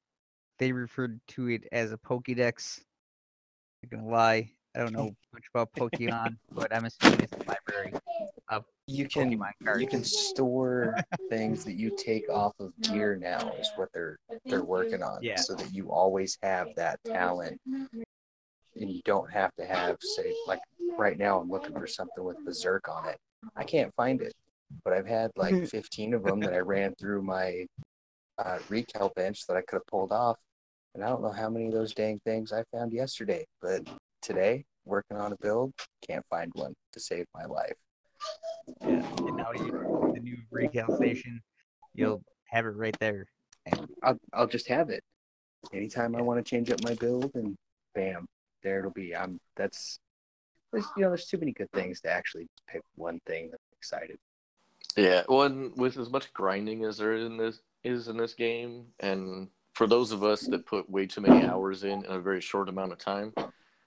they referred to it as a Pokédex. I'm not going to lie. I don't know much about Pokemon, but I'm assuming it's a library of you can, Pokemon cards. You can store things that you take off of gear now is what they're they're working on, yeah. so that you always have that talent. And you don't have to have, say, like right now I'm looking for something with Berserk on it. I can't find it, but I've had like fifteen of them that I ran through my uh, retail bench that I could have pulled off. And I don't know how many of those dang things I found yesterday, but today, working on a build, can't find one to save my life. Yeah, and now you the new recal station, you'll have it right there. I'll I'll just have it. Anytime yeah. I want to change up my build, and bam, there it'll be. I'm that's there's you know there's too many good things to actually pick one thing that's excited. Yeah, well, and with as much grinding as there is in this is in this game, and for those of us that put way too many hours in in a very short amount of time.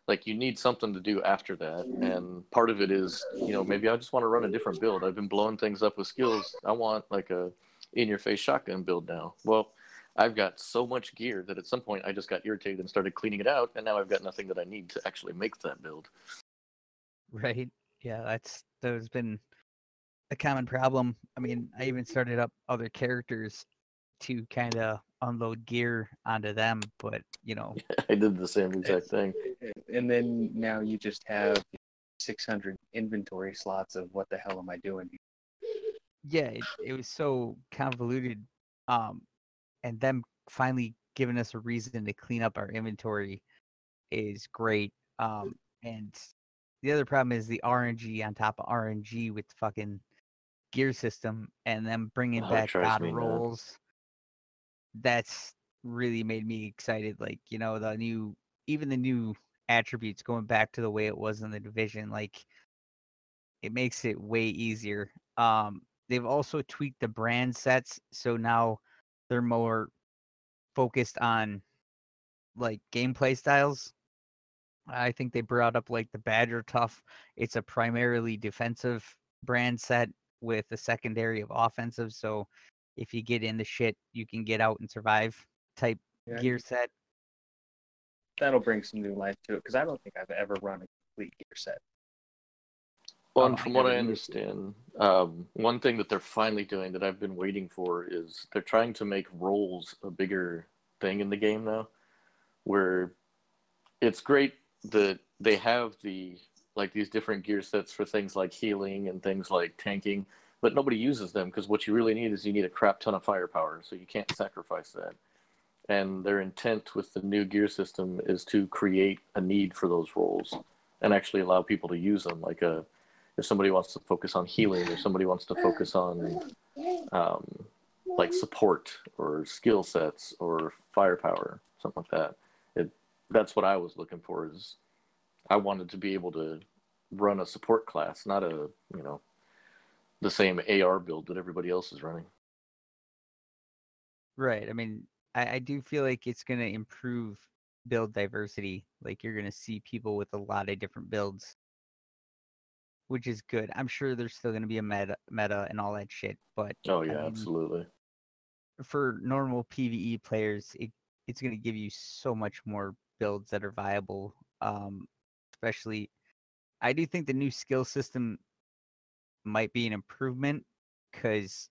Like, you need something to do after that, and part of it is, you know, maybe I just want to run a different build. I've been blowing things up with skills. I want, like, a in-your-face shotgun build now. Well, I've got so much gear that at some point I just got irritated and started cleaning it out, and now I've got nothing that I need to actually make that build. Right. Yeah, that's that's been a common problem. I mean, I even started up other characters to kind of unload gear onto them, but, you know. I did the same exact thing. And then now you just have six hundred inventory slots of what the hell am I doing? Yeah, it, it was so convoluted. Um, and them finally giving us a reason to clean up our inventory is great. Um, and the other problem is the R N G on top of R N G with the fucking gear system and them bringing oh, back bottom rolls. That. That's really made me excited. Like, you know, the new, even the new attributes going back to the way it was in the Division, like, it makes it way easier. Um, they've also tweaked the brand sets. So now they're more focused on like gameplay styles. I think they brought up like the Badger Tough. It's a primarily defensive brand set with a secondary of offensive. So if you get in the shit, you can get out and survive type yeah. gear set. That'll bring some new life to it, because I don't think I've ever run a complete gear set. Well, um, and from I what I understand, um, one thing that they're finally doing that I've been waiting for is they're trying to make roles a bigger thing in the game now, where it's great that they have the like these different gear sets for things like healing and things like tanking, but nobody uses them because what you really need is you need a crap ton of firepower, so you can't sacrifice that. And their intent with the new gear system is to create a need for those roles and actually allow people to use them. Like a, if somebody wants to focus on healing, or somebody wants to focus on um, like support or skill sets or firepower, something like that. It, that's what I was looking for, is I wanted to be able to run a support class, not a, you know, the same A R build that everybody else is running. Right. I mean, I, I do feel like it's going to improve build diversity. Like, you're going to see people with a lot of different builds, which is good. I'm sure there's still going to be a meta, meta and all that shit. But oh, yeah, I mean, absolutely. For normal PvE players, it, it's going to give you so much more builds that are viable. Um, especially, I do think the new skill system might be an improvement, because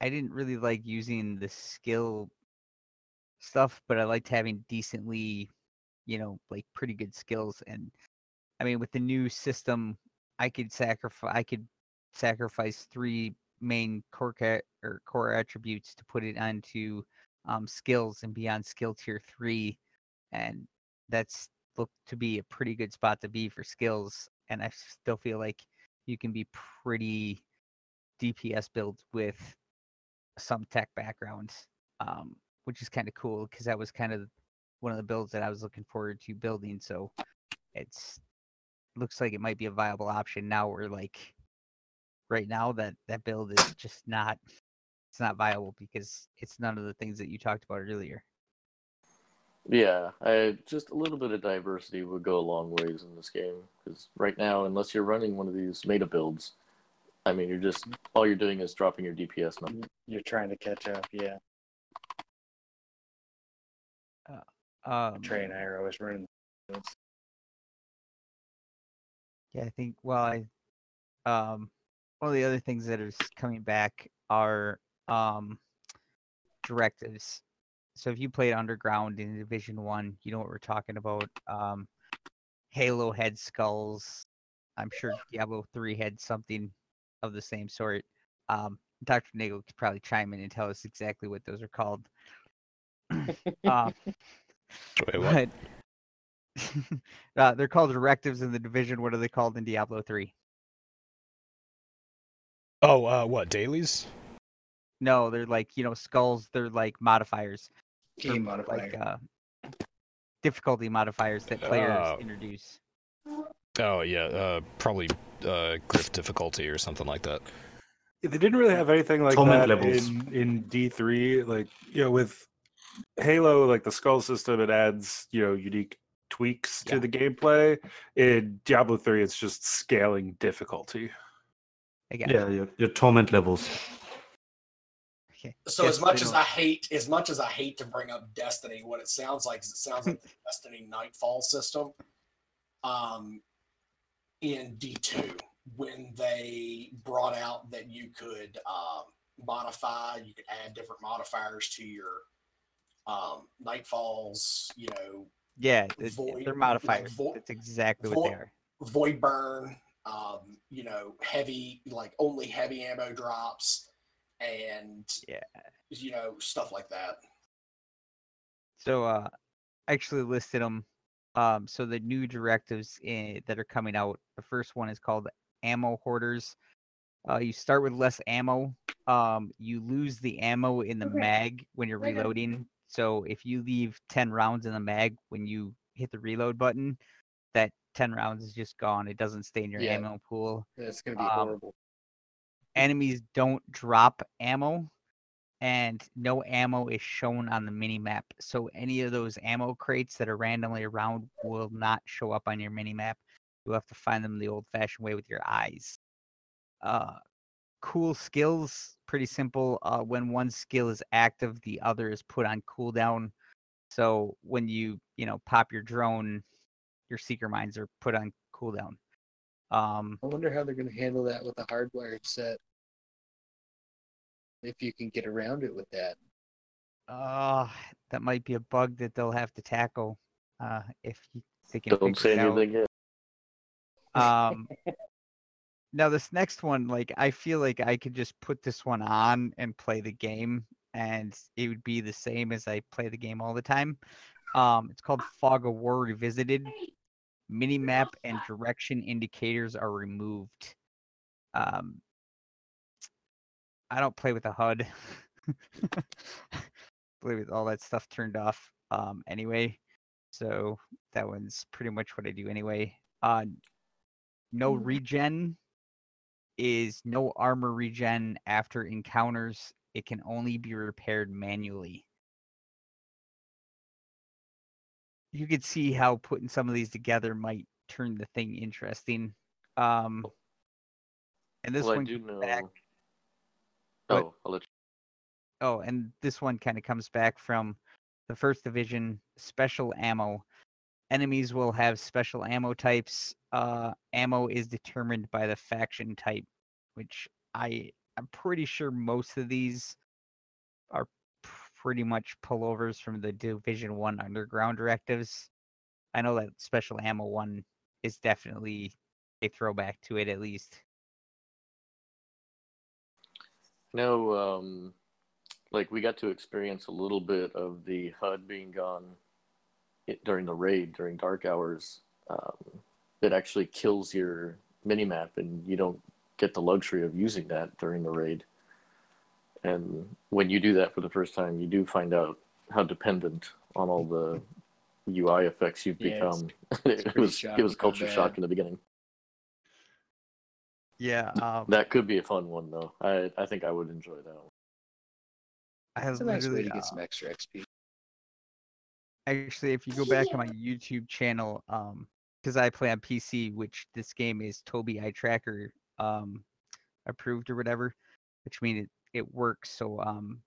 I didn't really like using the skill stuff, but I liked having decently, you know, like pretty good skills. And I mean, with the new system, I could sacrifice I could sacrifice three main core ca- or core attributes to put it onto um, skills and beyond skill tier three, and that's looked to be a pretty good spot to be for skills. And I still feel like you can be pretty D P S build with some tech backgrounds, um, which is kind of cool because that was kind of one of the builds that I was looking forward to building. So it's looks like it might be a viable option now. We're like right now that that build is just not it's not viable because it's none of the things that you talked about earlier. Yeah, I, just a little bit of diversity would go a long ways in this game because right now, unless you're running one of these meta builds, I mean, you're just all you're doing is dropping your D P S number. You're trying to catch up, yeah. Uh, um, Trey and I are always running. Yeah, I think. Well, I um, one of the other things that is coming back are um, directives. So if you played Underground in Division One, you know what we're talking about. Um, Halo had skulls. I'm sure Diablo three had something of the same sort. Um, Doctor Nagel could probably chime in and tell us exactly what those are called. um, Wait, what? But, uh, they're called directives in the Division. What are they called in Diablo three? Oh, uh, what, dailies? No, they're like, you know, skulls. They're like modifiers. Game modifier. Like, uh, difficulty modifiers that players uh, introduce. Oh, yeah. Uh, probably uh, grift difficulty or something like that. They didn't really have anything like Torment that in, in D three. Like, you know, with Halo, like the skull system, it adds, you know, unique tweaks yeah. to the gameplay. In Diablo three, it's just scaling difficulty. Again. Yeah, your, your torment levels. Okay. So yes, as much as I hate, as much as I hate to bring up Destiny, what it sounds like is it sounds like the Destiny Nightfall system, um, in D two when they brought out that you could um, modify, you could add different modifiers to your um, Nightfalls. You know, yeah, void, they're modifiers. Like void, That's exactly void, what they are. Void burn. Um, you know, heavy like only heavy ammo drops. And yeah, you know, stuff like that. So uh I actually listed them. Um so the new directives in, that are coming out, the first one is called ammo hoarders. Uh you start with less ammo. Um you lose the ammo in the okay. mag when you're reloading. So if you leave ten rounds in the mag when you hit the reload button, that ten rounds is just gone. It doesn't stay in your yeah. ammo pool. Yeah, it's gonna be um, horrible. Enemies don't drop ammo, and no ammo is shown on the mini-map. So any of those ammo crates that are randomly around will not show up on your mini-map. You'll have to find them the old-fashioned way with your eyes. Uh, cool skills, pretty simple. Uh, when one skill is active, the other is put on cooldown. So when you, you know, pop your drone, your seeker mines are put on cooldown. Um, I wonder how they're going to handle that with a hardwired set. If you can get around it with that. Uh, that might be a bug that they'll have to tackle. Uh, if you they can Don't say anything yet. Um, now this next one, like, I feel like I could just put this one on and play the game, and it would be the same as I play the game all the time. Um, it's called Fog of War Revisited. Minimap and direction indicators are removed. Um, I don't play with a H U D. I believe all that stuff turned off um, anyway. So that one's pretty much what I do anyway. Uh, no regen is no armor regen after encounters. It can only be repaired manually. You could see how putting some of these together might turn the thing interesting. Um, and this well, one comes know. back. Oh, I'll let you... oh, and this one kind of comes back from the first division. Special ammo. Enemies will have special ammo types. Uh, ammo is determined by the faction type, which I I'm pretty sure most of these are pretty much pullovers from the Division One Underground directives. I know that Special Ammo One is definitely a throwback to it, at least. No, um, like we got to experience a little bit of the H U D being gone during the raid, during dark hours. Um, it actually kills your minimap, and you don't get the luxury of using that during the raid. And when you do that for the first time, you do find out how dependent on all the U I effects you've yeah, become. It's, it's it was it was culture bad. shock in the beginning. Yeah, um, that could be a fun one though. I I think I would enjoy that one. I have literally, nice way to get uh, some extra X P. Actually, if you go back yeah. on my YouTube channel, um, because I play on P C, which this game is Tobii Eye Tracker um approved or whatever, which means it. It works, so um,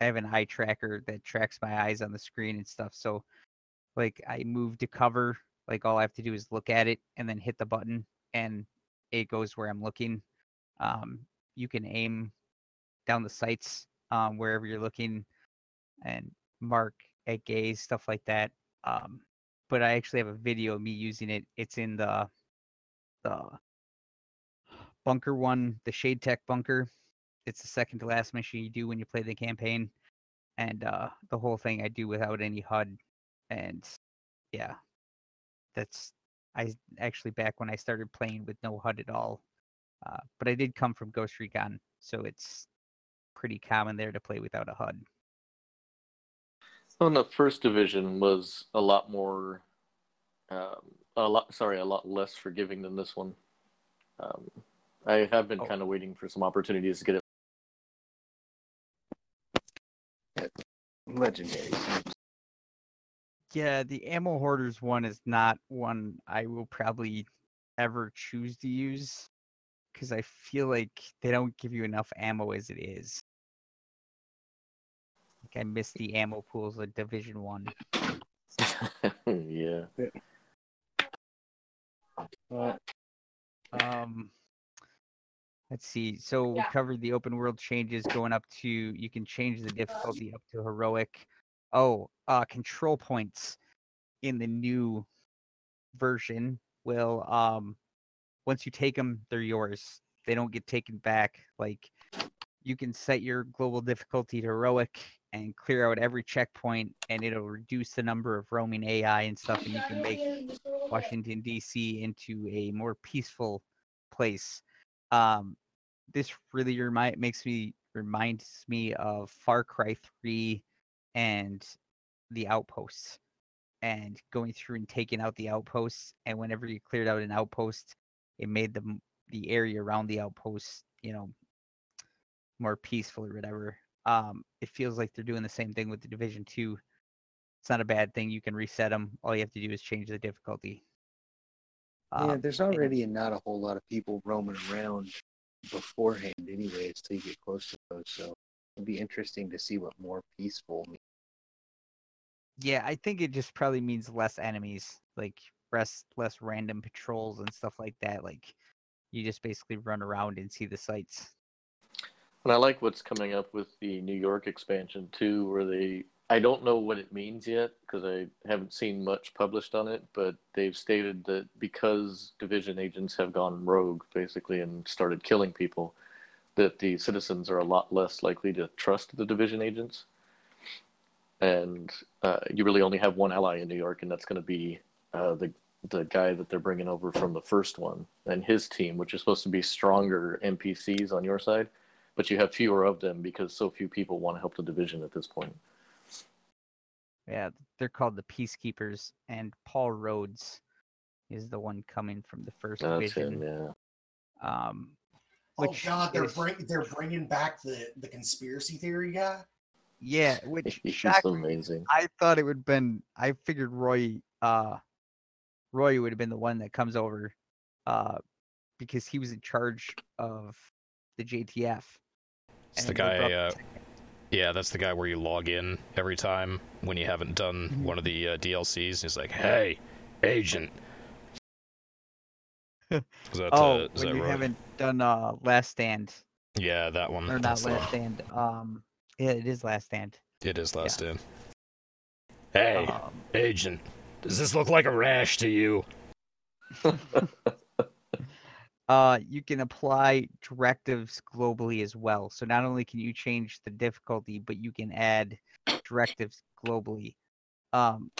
I have an eye tracker that tracks my eyes on the screen and stuff. So, like, I move to cover, like, all I have to do is look at it and then hit the button, and it goes where I'm looking. Um, you can aim down the sights um, wherever you're looking and mark at gaze, stuff like that. Um, but I actually have a video of me using it. It's in the the bunker one, the Shade Tech bunker. It's the second to last mission you do when you play the campaign, and uh, the whole thing I do without any H U D, and yeah, that's I actually back when I started playing with no H U D at all, uh, but I did come from Ghost Recon, so it's pretty common there to play without a H U D. Well, in the first division was a lot more, um, a lot sorry, a lot less forgiving than this one. Um, I have been oh. kind of waiting for some opportunities to get it. Legendary. Yeah, the Ammo Hoarders one is not one I will probably ever choose to use because I feel like they don't give you enough ammo as it is. Like I miss the ammo pools of Division One. yeah. But, um. Let's see. So yeah. we covered the open world changes going up to, you can change the difficulty up to heroic. Oh, uh, control points in the new version will, um, once you take them, they're yours. They don't get taken back. Like you can set your global difficulty to heroic and clear out every checkpoint, and it'll reduce the number of roaming A I and stuff. And you can make Washington, D C into a more peaceful place. Um, this really remind makes me reminds me of Far Cry three and the outposts, and going through and taking out the outposts. And whenever you cleared out an outpost, it made the the area around the outpost, you know, more peaceful or whatever. Um, it feels like they're doing the same thing with the Division two. It's not a bad thing. You can reset them. All you have to do is change the difficulty. Yeah, there's already um, not a whole lot of people roaming around beforehand anyways till you get close to those, so it'd be interesting to see what more peaceful means. Yeah, I think it just probably means less enemies, like less, less random patrols and stuff like that. Like, you just basically run around and see the sights. And I like what's coming up with the New York expansion, too, where they... I don't know what it means yet because I haven't seen much published on it, but they've stated that because division agents have gone rogue, basically, and started killing people, that the citizens are a lot less likely to trust the division agents. And uh, you really only have one ally in New York, and that's going to be uh, the the guy that they're bringing over from the first one and his team, which is supposed to be stronger N P Cs on your side, but you have fewer of them because so few people want to help the division at this point. Yeah, they're called the Peacekeepers, and Paul Rhodes is the one coming from the first division. Him, yeah. Um, oh God, they're is... bring, they're bringing back the, the conspiracy theory guy. Yeah, which shocked amazing. Me. I thought it would have been. I figured Roy, uh, Roy would have been the one that comes over, uh, because he was in charge of the J T F. It's the guy. Uh... Yeah, that's the guy where you log in every time when you haven't done one of the uh, D L Cs. And he's like, "Hey, agent." Is that, oh, uh, is when that you right? haven't done uh, Last Stand. Yeah, that one. Or not Last Stand. Um, yeah, it is Last Stand. It is Last Stand. Yeah. Hey, um, agent, does this look like a rash to you? Uh, you can apply directives globally as well. So not only can you change the difficulty, but you can add directives globally. Um,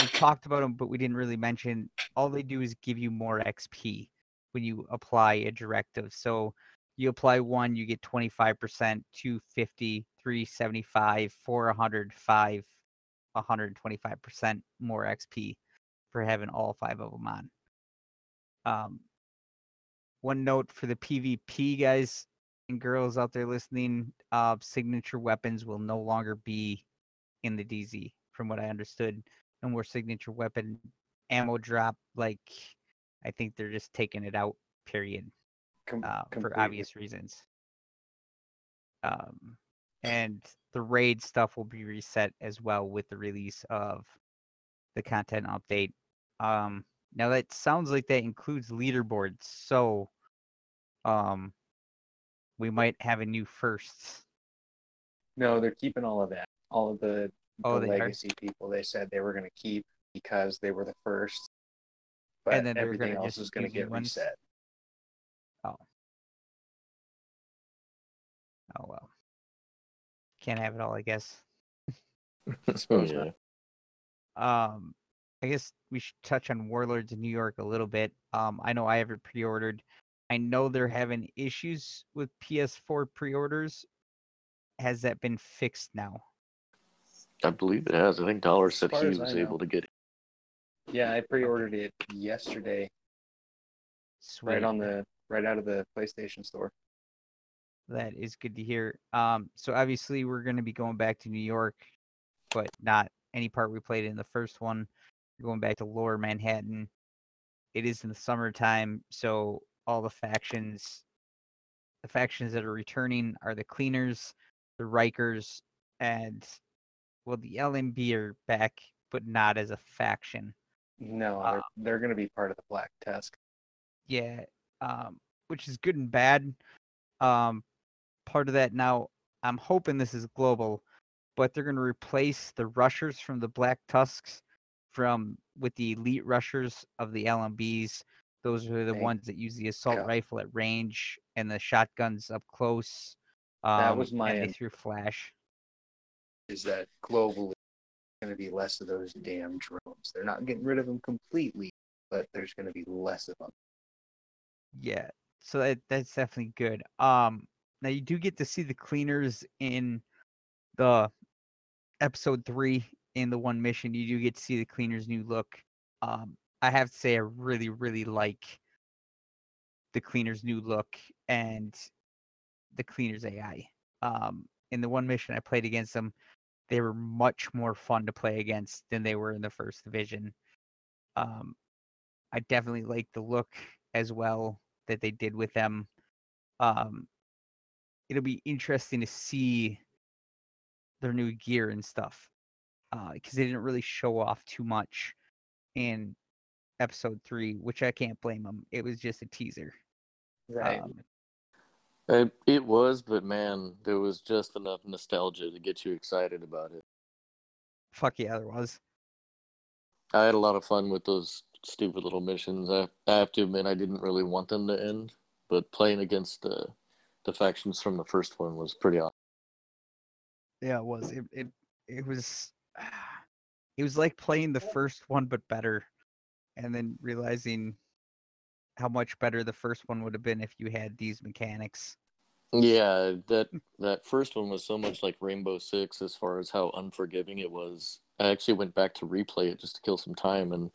we talked about them, but we didn't really mention. All they do is give you more X P when you apply a directive. So you apply one, you get twenty-five percent, two fifty, three seventy-five, four hundred, five, one hundred twenty-five percent more X P for having all five of them on. Um, one note for the PvP guys and girls out there listening, uh, signature weapons will no longer be in the D Z, from what I understood. No more signature weapon ammo drop. Like, I think they're just taking it out, period, Com- uh, for obvious reasons. Um, and the raid stuff will be reset as well with the release of the content update. Um, Now that sounds like that includes leaderboards, so um, we might have a new firsts. No, they're keeping all of that. All of the, oh, the legacy are? people they said they were going to keep because they were the first, but and then everything else is going to get ones. reset. Oh. Oh, well. Can't have it all, I guess. I suppose not. Um... I guess we should touch on Warlords of New York a little bit. Um, I know I have it pre-ordered. I know they're having issues with P S four pre-orders. Has that been fixed now? I believe it has. I think Dollar said he was able to get it. Yeah, I pre-ordered it yesterday. Sweet. Right on the right out of the PlayStation store. That is good to hear. Um, so obviously we're going to be going back to New York, but not any part we played in the first one. Going back to Lower Manhattan. It is in the summertime, so all the factions, the factions that are returning are the Cleaners, the Rikers, and, well, the L M B are back, but not as a faction. No, they're, um, they're going to be part of the Black Tusk. Yeah, um, which is good and bad. Um, part of that now, I'm hoping this is global, but they're going to replace the Rushers from the Black Tusks From with the elite rushers of the L M Bs. Those are the Thank ones that use the assault God. rifle at range and the shotguns up close. Um, that was my and they threw flash. Is that globally going to be less of those damn drones? They're not getting rid of them completely, but there's going to be less of them. Yeah, so that that's definitely good. Um, now you do get to see the Cleaners in the episode three. In the one mission, you do get to see the Cleaners' new look. Um, I have to say, I really, really like the Cleaners' new look and the Cleaners' A I. Um, in the one mission I played against them, they were much more fun to play against than they were in the first division. Um, I definitely like the look as well that they did with them. Um, it'll be interesting to see their new gear and stuff. Because uh, they didn't really show off too much in episode three, which I can't blame them. It was just a teaser. Right. Um, it, it was, but man, there was just enough nostalgia to get you excited about it. Fuck yeah, there was. I had a lot of fun with those stupid little missions. I, I have to admit, I didn't really want them to end, but playing against the, the factions from the first one was pretty awesome. Yeah, it was. It It, it was... It was like playing the first one, but better, and then realizing how much better the first one would have been if you had these mechanics. Yeah, that that first one was so much like Rainbow Six as far as how unforgiving it was. I actually went back to replay it just to kill some time, and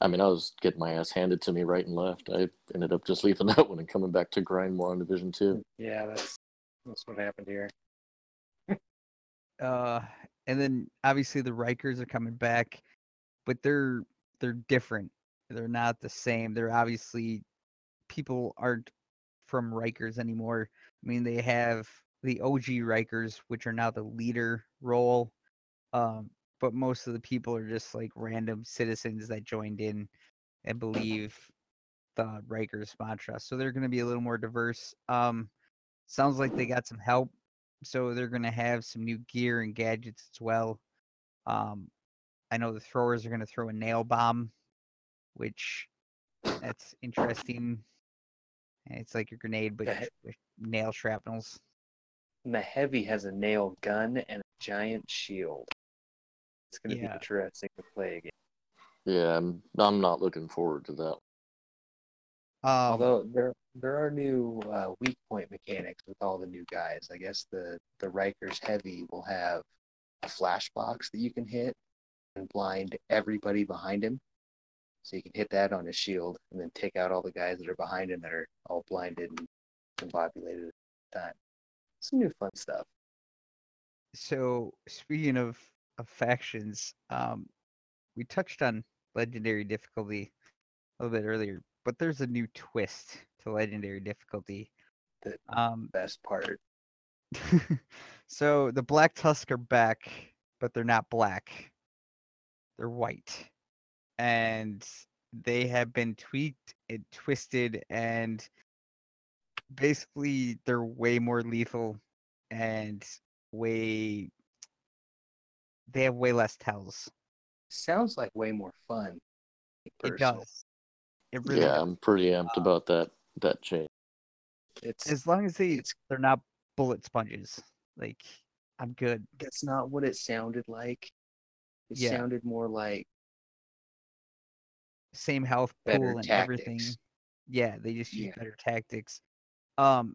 I mean, I was getting my ass handed to me right and left. I ended up just leaving that one and coming back to grind more on Division two. Yeah, that's that's what happened here. uh. And then obviously the Rikers are coming back, but they're they're different. They're not the same. They're obviously people aren't from Rikers anymore. I mean, they have the O G Rikers, which are now the leader role, um, but most of the people are just like random citizens that joined in and believe the Rikers mantra. So they're going to be a little more diverse. Um, sounds like they got some help so they're going to have some new gear and gadgets as well. Um, I know the throwers are going to throw a nail bomb, which that's interesting. It's like a grenade, but he- with nail shrapnels. And the heavy has a nail gun and a giant shield. It's going to yeah. be interesting to play again. Yeah, I'm, I'm not looking forward to that. Um, Although there there are new uh, weak point mechanics with all the new guys. I guess the, the Rikers heavy will have a flash box that you can hit and blind everybody behind him. So you can hit that on his shield and then take out all the guys that are behind him that are all blinded and discombobulated at the time. Some new fun stuff. So speaking of, of factions, um, we touched on legendary difficulty a little bit earlier, but there's a new twist to legendary difficulty. The um, best part. So the Black Tusk are back, but they're not black. They're white. And they have been tweaked and twisted, and basically they're way more lethal and way they have way less tells. Sounds like way more fun. Personally. It does. It really yeah, does. I'm pretty amped uh, about that that change. It's as long as they they're not bullet sponges. Like I'm good. That's not what it sounded like. It yeah. sounded more like same health pool and tactics. Everything. Yeah, they just use yeah. better tactics. Um,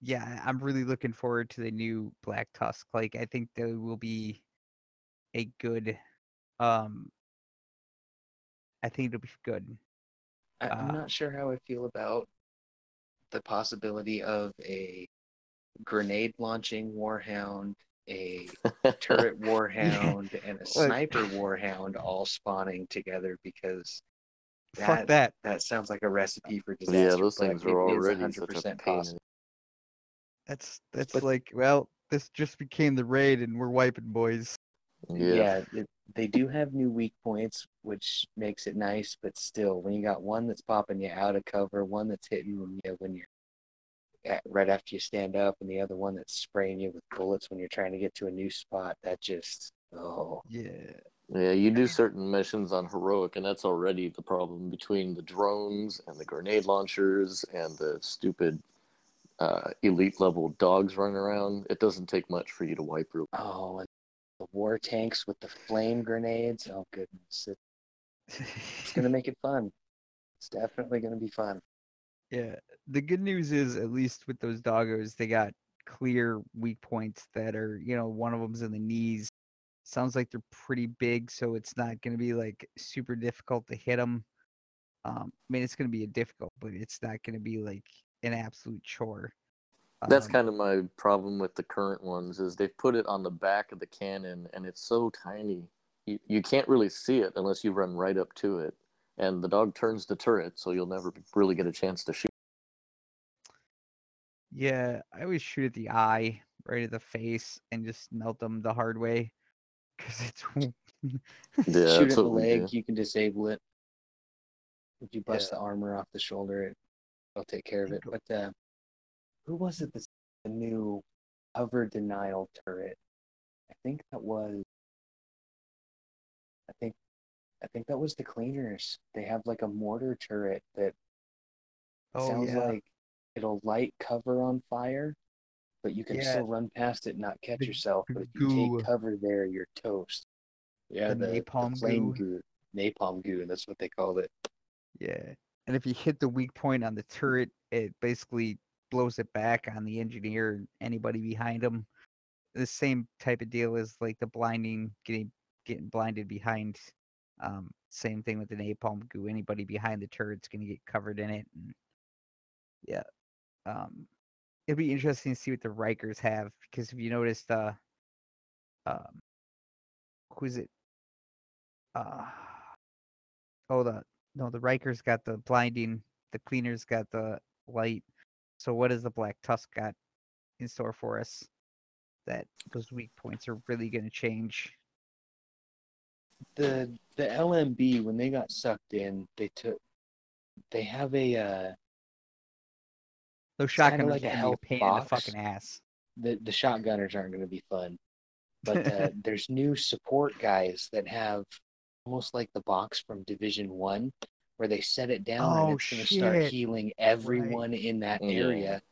yeah, I'm really looking forward to the new Black Tusk. Like, I think they will be a good. Um, I think it'll be good. I, I'm uh, not sure how I feel about the possibility of a grenade launching warhound, a turret warhound yeah. and a sniper Look. warhound all spawning together, because that, Fuck that. that sounds like a recipe for disaster. Yeah, those things are already one hundred percent possible. That's that's but, like, well, this just became the raid and we're wiping, boys. Yeah, yeah it, they do have new weak points, which makes it nice, but still, when you got one that's popping you out of cover, one that's hitting you when you're At, right after you stand up, and the other one that's spraying you with bullets when you're trying to get to a new spot, that just, oh. Yeah. Yeah, you do certain missions on heroic, and that's already the problem between the drones and the grenade launchers and the stupid uh, elite-level dogs running around. It doesn't take much for you to wipe through. Oh, and the war tanks with the flame grenades. Oh, goodness. It, it's going to make it fun. It's definitely going to be fun. Yeah, the good news is, at least with those doggos, they got clear weak points that are, you know, one of them's in the knees. Sounds like they're pretty big, so it's not going to be, like, super difficult to hit them. Um, I mean, it's going to be difficult, but it's not going to be, like, an absolute chore. Um, That's kind of my problem with the current ones, is they've put it on the back of the cannon, and it's so tiny. You, you can't really see it unless you run right up to it. And the dog turns the turret, so you'll never really get a chance to shoot. Yeah, I always shoot at the eye, right at the face, and just melt them the hard way. Because it's... yeah, shoot at the leg, you can disable it. If you bust yeah. the armor off the shoulder, it'll take care of it. But uh, who was it that's the new hover denial turret? I think that was... I think I think that was the Cleaners. They have like a mortar turret that oh, sounds yeah. like it'll light cover on fire, but you can yeah. still run past it and not catch the yourself. But if you goo. take cover there, you're toast. Yeah, the, the napalm the goo. goo. Napalm goo, that's what they called it. Yeah. And if you hit the weak point on the turret, it basically blows it back on the engineer and anybody behind them. The same type of deal as like the blinding, getting getting blinded behind. Um, same thing with the napalm goo. Anybody behind the turret's going to get covered in it. And yeah. Um, it'll be interesting to see what the Rikers have, because if you noticed, uh, um, who is it? Uh, oh, the, no, the Rikers got the blinding, the Cleaners got the light. So what does the Black Tusk got in store for us? That those weak points are really going to change. The the L M B, when they got sucked in, they took they have a uh those shotguns like a health pain box. In the fucking ass. the, the shotgunners aren't going to be fun. But uh, there's new support guys that have almost like the box from Division One, where they set it down oh, and it's going to start healing everyone right. in that yeah. area.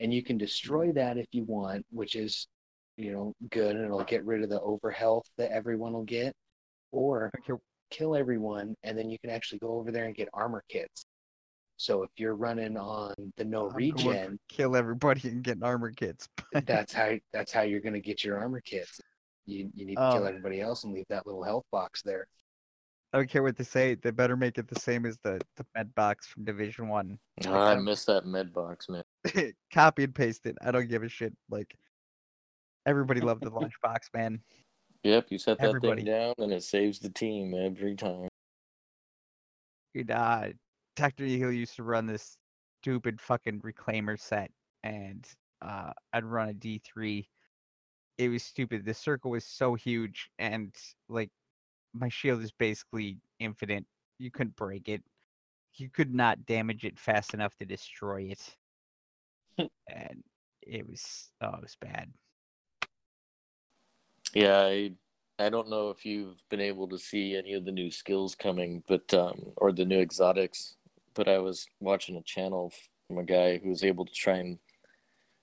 And you can destroy that if you want, which is, you know, good. And it'll get rid of the overhealth that everyone will get. Or kill everyone, and then you can actually go over there and get armor kits. So if you're running on the no regen, kill everybody and get armor kits. that's how that's how you're going to get your armor kits. You you need to um, kill everybody else and leave that little health box there. I don't care what they say. They better make it the same as the, the med box from Division One. Oh, I miss that med box, man. Copy and paste it. I don't give a shit. Like everybody loved the launch box, man. Yep, you set that everybody. thing down and it saves the team every time. Dude, uh, Doctor Nagel used to run this stupid fucking reclaimer set, and uh, I'd run a D three. It was stupid. The circle was so huge, and like my shield is basically infinite. You couldn't break it. You could not damage it fast enough to destroy it. And it was oh, it was bad. Yeah, I, I don't know if you've been able to see any of the new skills coming, but um, or the new exotics, but I was watching a channel from a guy who was able to try and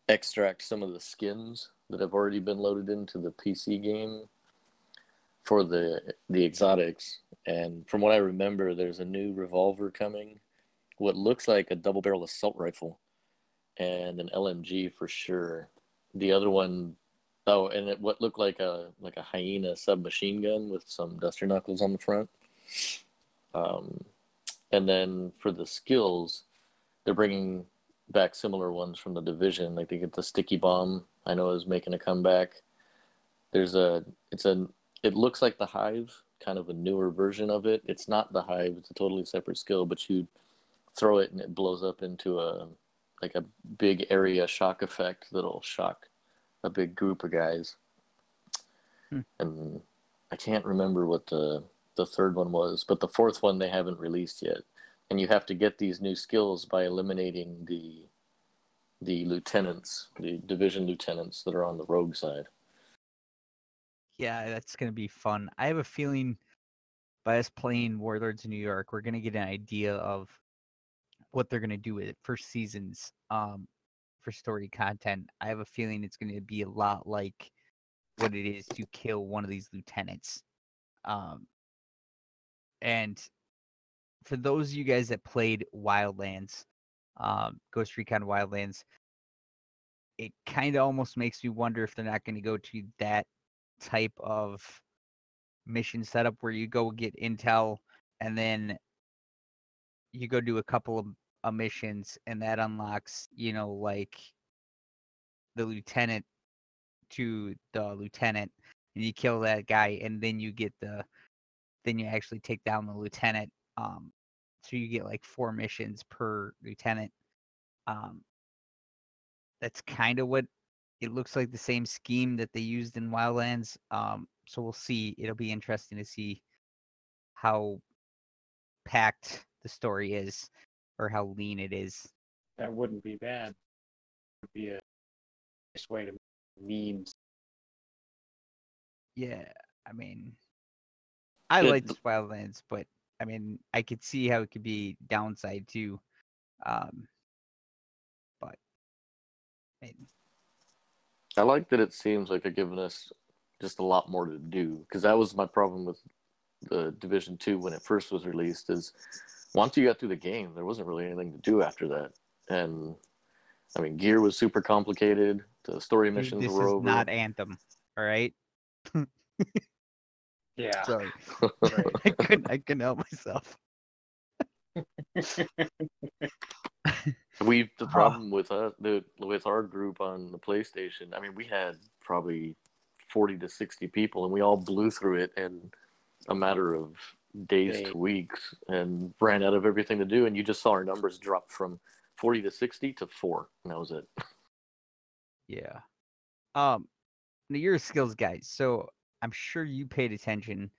extract some of the skins that have already been loaded into the P C game for the the exotics. And from what I remember, there's a new revolver coming, what looks like a double-barrel assault rifle, and an L M G for sure. The other one... Oh, and it, what looked like a like a hyena submachine gun with some duster knuckles on the front. Um, and then for the skills, they're bringing back similar ones from the Division. Like they get the sticky bomb. I know is making a comeback. There's a it's a it looks like the hive, kind of a newer version of it. It's not the hive. It's a totally separate skill. But you throw it and it blows up into a like a big area shock effect that'll shock a big group of guys. Hmm. And I can't remember what the the third one was, but the fourth one they haven't released yet. And you have to get these new skills by eliminating the the lieutenants, the division lieutenants that are on the rogue side. Yeah, that's going to be fun. I have a feeling by us playing Warlords of New York, we're going to get an idea of what they're going to do with it for seasons. Um, for story content, I have a feeling it's going to be a lot like what it is to kill one of these lieutenants. Um, and for those of you guys that played Wildlands, um, Ghost Recon Wildlands, it kind of almost makes me wonder if they're not going to go to that type of mission setup where you go get intel and then you go do a couple of missions, and that unlocks, you know, like the lieutenant to the lieutenant, and you kill that guy, and then you get the, then you actually take down the lieutenant. Um, so you get like four missions per lieutenant. Um, that's kind of what it looks like, the same scheme that they used in Wildlands. Um, so we'll see. It'll be interesting to see how packed the story is, or how lean it is. That wouldn't be bad. It would be a nice way to make memes. Yeah, I mean, I like the Wildlands, but I mean, I could see how it could be downside too. Um, but I, mean, I like that it seems like they're giving us just a lot more to do, because that was my problem with the Division Two when it first was released. Is once you got through the game, there wasn't really anything to do after that. And, I mean, gear was super complicated. The story missions this were over. This is not Anthem, all right? Yeah. Sorry. Right. I, couldn't, I couldn't help myself. we The problem oh. with, us, the, with our group on the PlayStation, I mean, we had probably forty to sixty people, and we all blew through it in a matter of days Day. to weeks, and ran out of everything to do, and you just saw our numbers drop from forty to sixty to four, and that was it. Yeah. Um, you're a skills guy, so I'm sure you paid attention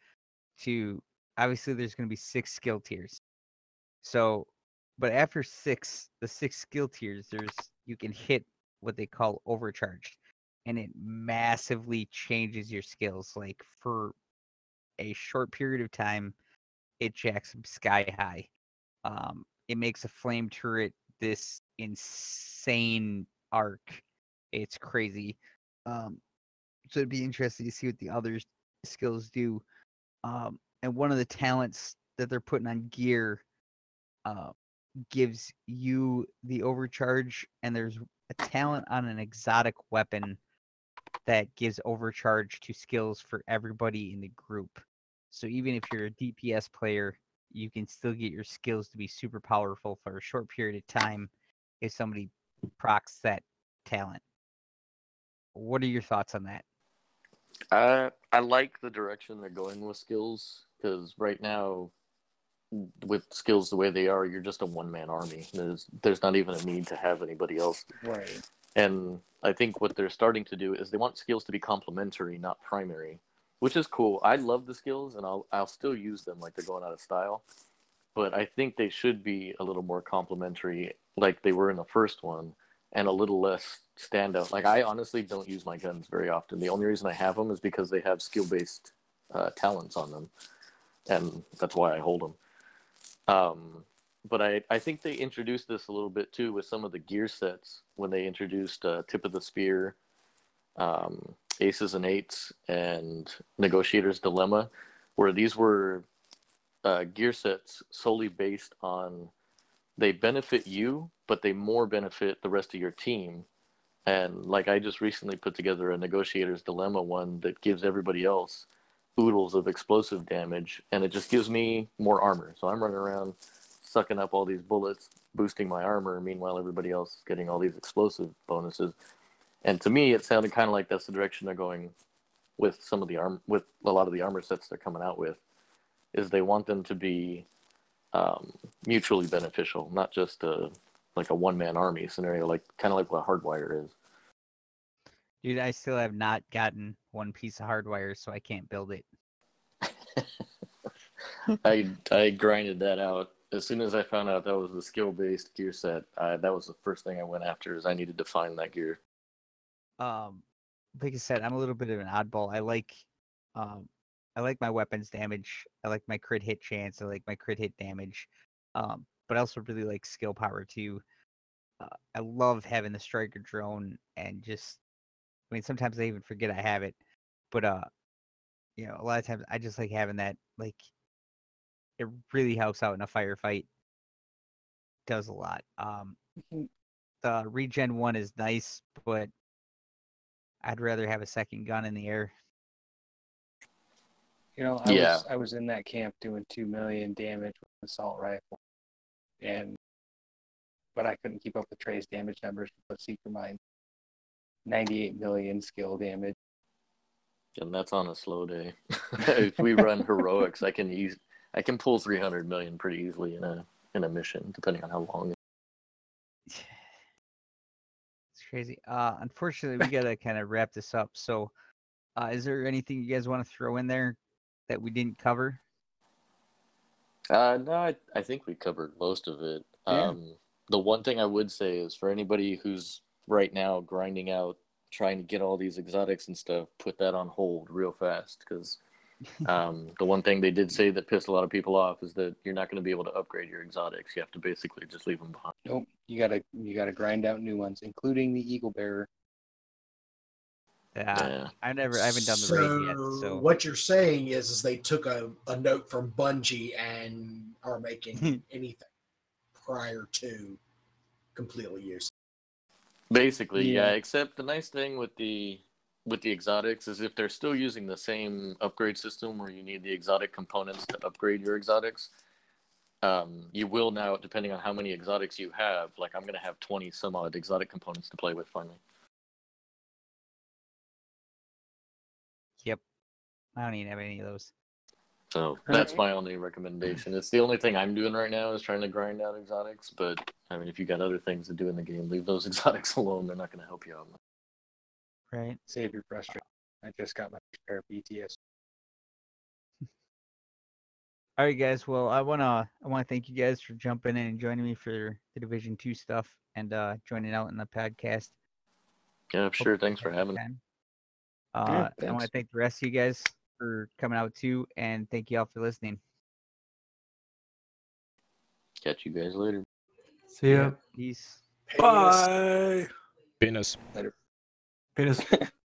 to, obviously there's going to be six skill tiers. So, but after six, the six skill tiers, there's, you can hit what they call overcharged. and it massively changes your skills. Like, for a short period of time, it jacks them sky high. Um, it makes a flame turret this insane arc. It's crazy. Um, so it'd be interesting to see what the other skills do. Um, and one of the talents that they're putting on gear uh, gives you the overcharge, and there's a talent on an exotic weapon that gives overcharge to skills for everybody in the group. So even if you're a D P S player, you can still get your skills to be super powerful for a short period of time if somebody procs that talent. What are your thoughts on that? Uh, I like the direction they're going with skills, because right now, with skills the way they are, you're just a one-man army. There's there's not even a need to have anybody else. Right. And I think what they're starting to do is they want skills to be complementary, not primary, which is cool. I love the skills, and I'll I'll still use them like they're going out of style. But I think they should be a little more complementary, like they were in the first one, and a little less standout. Like, I honestly don't use my guns very often. The only reason I have them is because they have skill-based uh, talents on them, and that's why I hold them. Um, but I, I think they introduced this a little bit, too, with some of the gear sets when they introduced uh, Tip of the Spear, um, Aces and Eights, and Negotiator's Dilemma, where these were uh, gear sets solely based on they benefit you, but they more benefit the rest of your team. And like, I just recently put together a Negotiator's Dilemma one that gives everybody else oodles of explosive damage, and it just gives me more armor. So I'm running around sucking up all these bullets, boosting my armor, meanwhile everybody else is getting all these explosive bonuses. And to me, it sounded kind of like that's the direction they're going with some of the arm, with a lot of the armor sets they're coming out with, is they want them to be Um, mutually beneficial, not just a, like a one-man army scenario, like kind of like what Hardwire is. Dude, I still have not gotten one piece of Hardwire, so I can't build it. I I grinded that out. As soon as I found out that was the skill-based gear set, I, that was the first thing I went after, is I needed to find that gear. Um, like I said, I'm a little bit of an oddball. I like... Um, I like my weapons damage. I like my crit hit chance. I like my crit hit damage. Um, but I also really like skill power, too. Uh, I love having the striker drone, and just, I mean, sometimes I even forget I have it. But, uh, you know, a lot of times I just like having that. Like, it really helps out in a firefight. Does a lot. Um, the regen one is nice, but I'd rather have a second gun in the air. You know, I yeah. was I was in that camp doing two million damage with an assault rifle, and but I couldn't keep up with Trey's damage numbers with Seeker Mine. Ninety-eight million skill damage, and that's on a slow day. If we run heroics, I can use I can pull three hundred million pretty easily in a in a mission, depending on how long. It's crazy. Uh, unfortunately, we gotta kind of wrap this up. So, uh, is there anything you guys want to throw in there that we didn't cover? Uh, no, I, I think we covered most of it. Yeah. Um, the one thing I would say is, for anybody who's right now grinding out, trying to get all these exotics and stuff, put that on hold real fast, because um, the one thing they did say that pissed a lot of people off is that you're not going to be able to upgrade your exotics. You have to basically just leave them behind. Nope, you gotta you gotta grind out new ones, including the Eagle Bearer. Yeah, yeah, I never, I haven't done the so raid yet. So what you're saying is, is they took a, a note from Bungie and are making anything prior to completely useless. Basically, yeah. yeah. Except the nice thing with the with the exotics is, if they're still using the same upgrade system where you need the exotic components to upgrade your exotics, um, you will now, depending on how many exotics you have. Like, I'm gonna have twenty some odd exotic components to play with finally. I don't even have any of those. So that's my only recommendation. It's the only thing I'm doing right now, is trying to grind out exotics. But, I mean, if you got other things to do in the game, leave those exotics alone. They're not going to help you out. Right. Save your frustration. I just got my pair of B T S. All right, guys. Well, I want to I want to thank you guys for jumping in and joining me for the Division two stuff and uh, joining out in the podcast. Yeah, sure. Thanks for having me. Uh, yeah, I want to thank the rest of you guys for coming out too, and thank you all for listening. Catch you guys later. See ya. Peace. Penis. Bye. Penis. Later. Penis.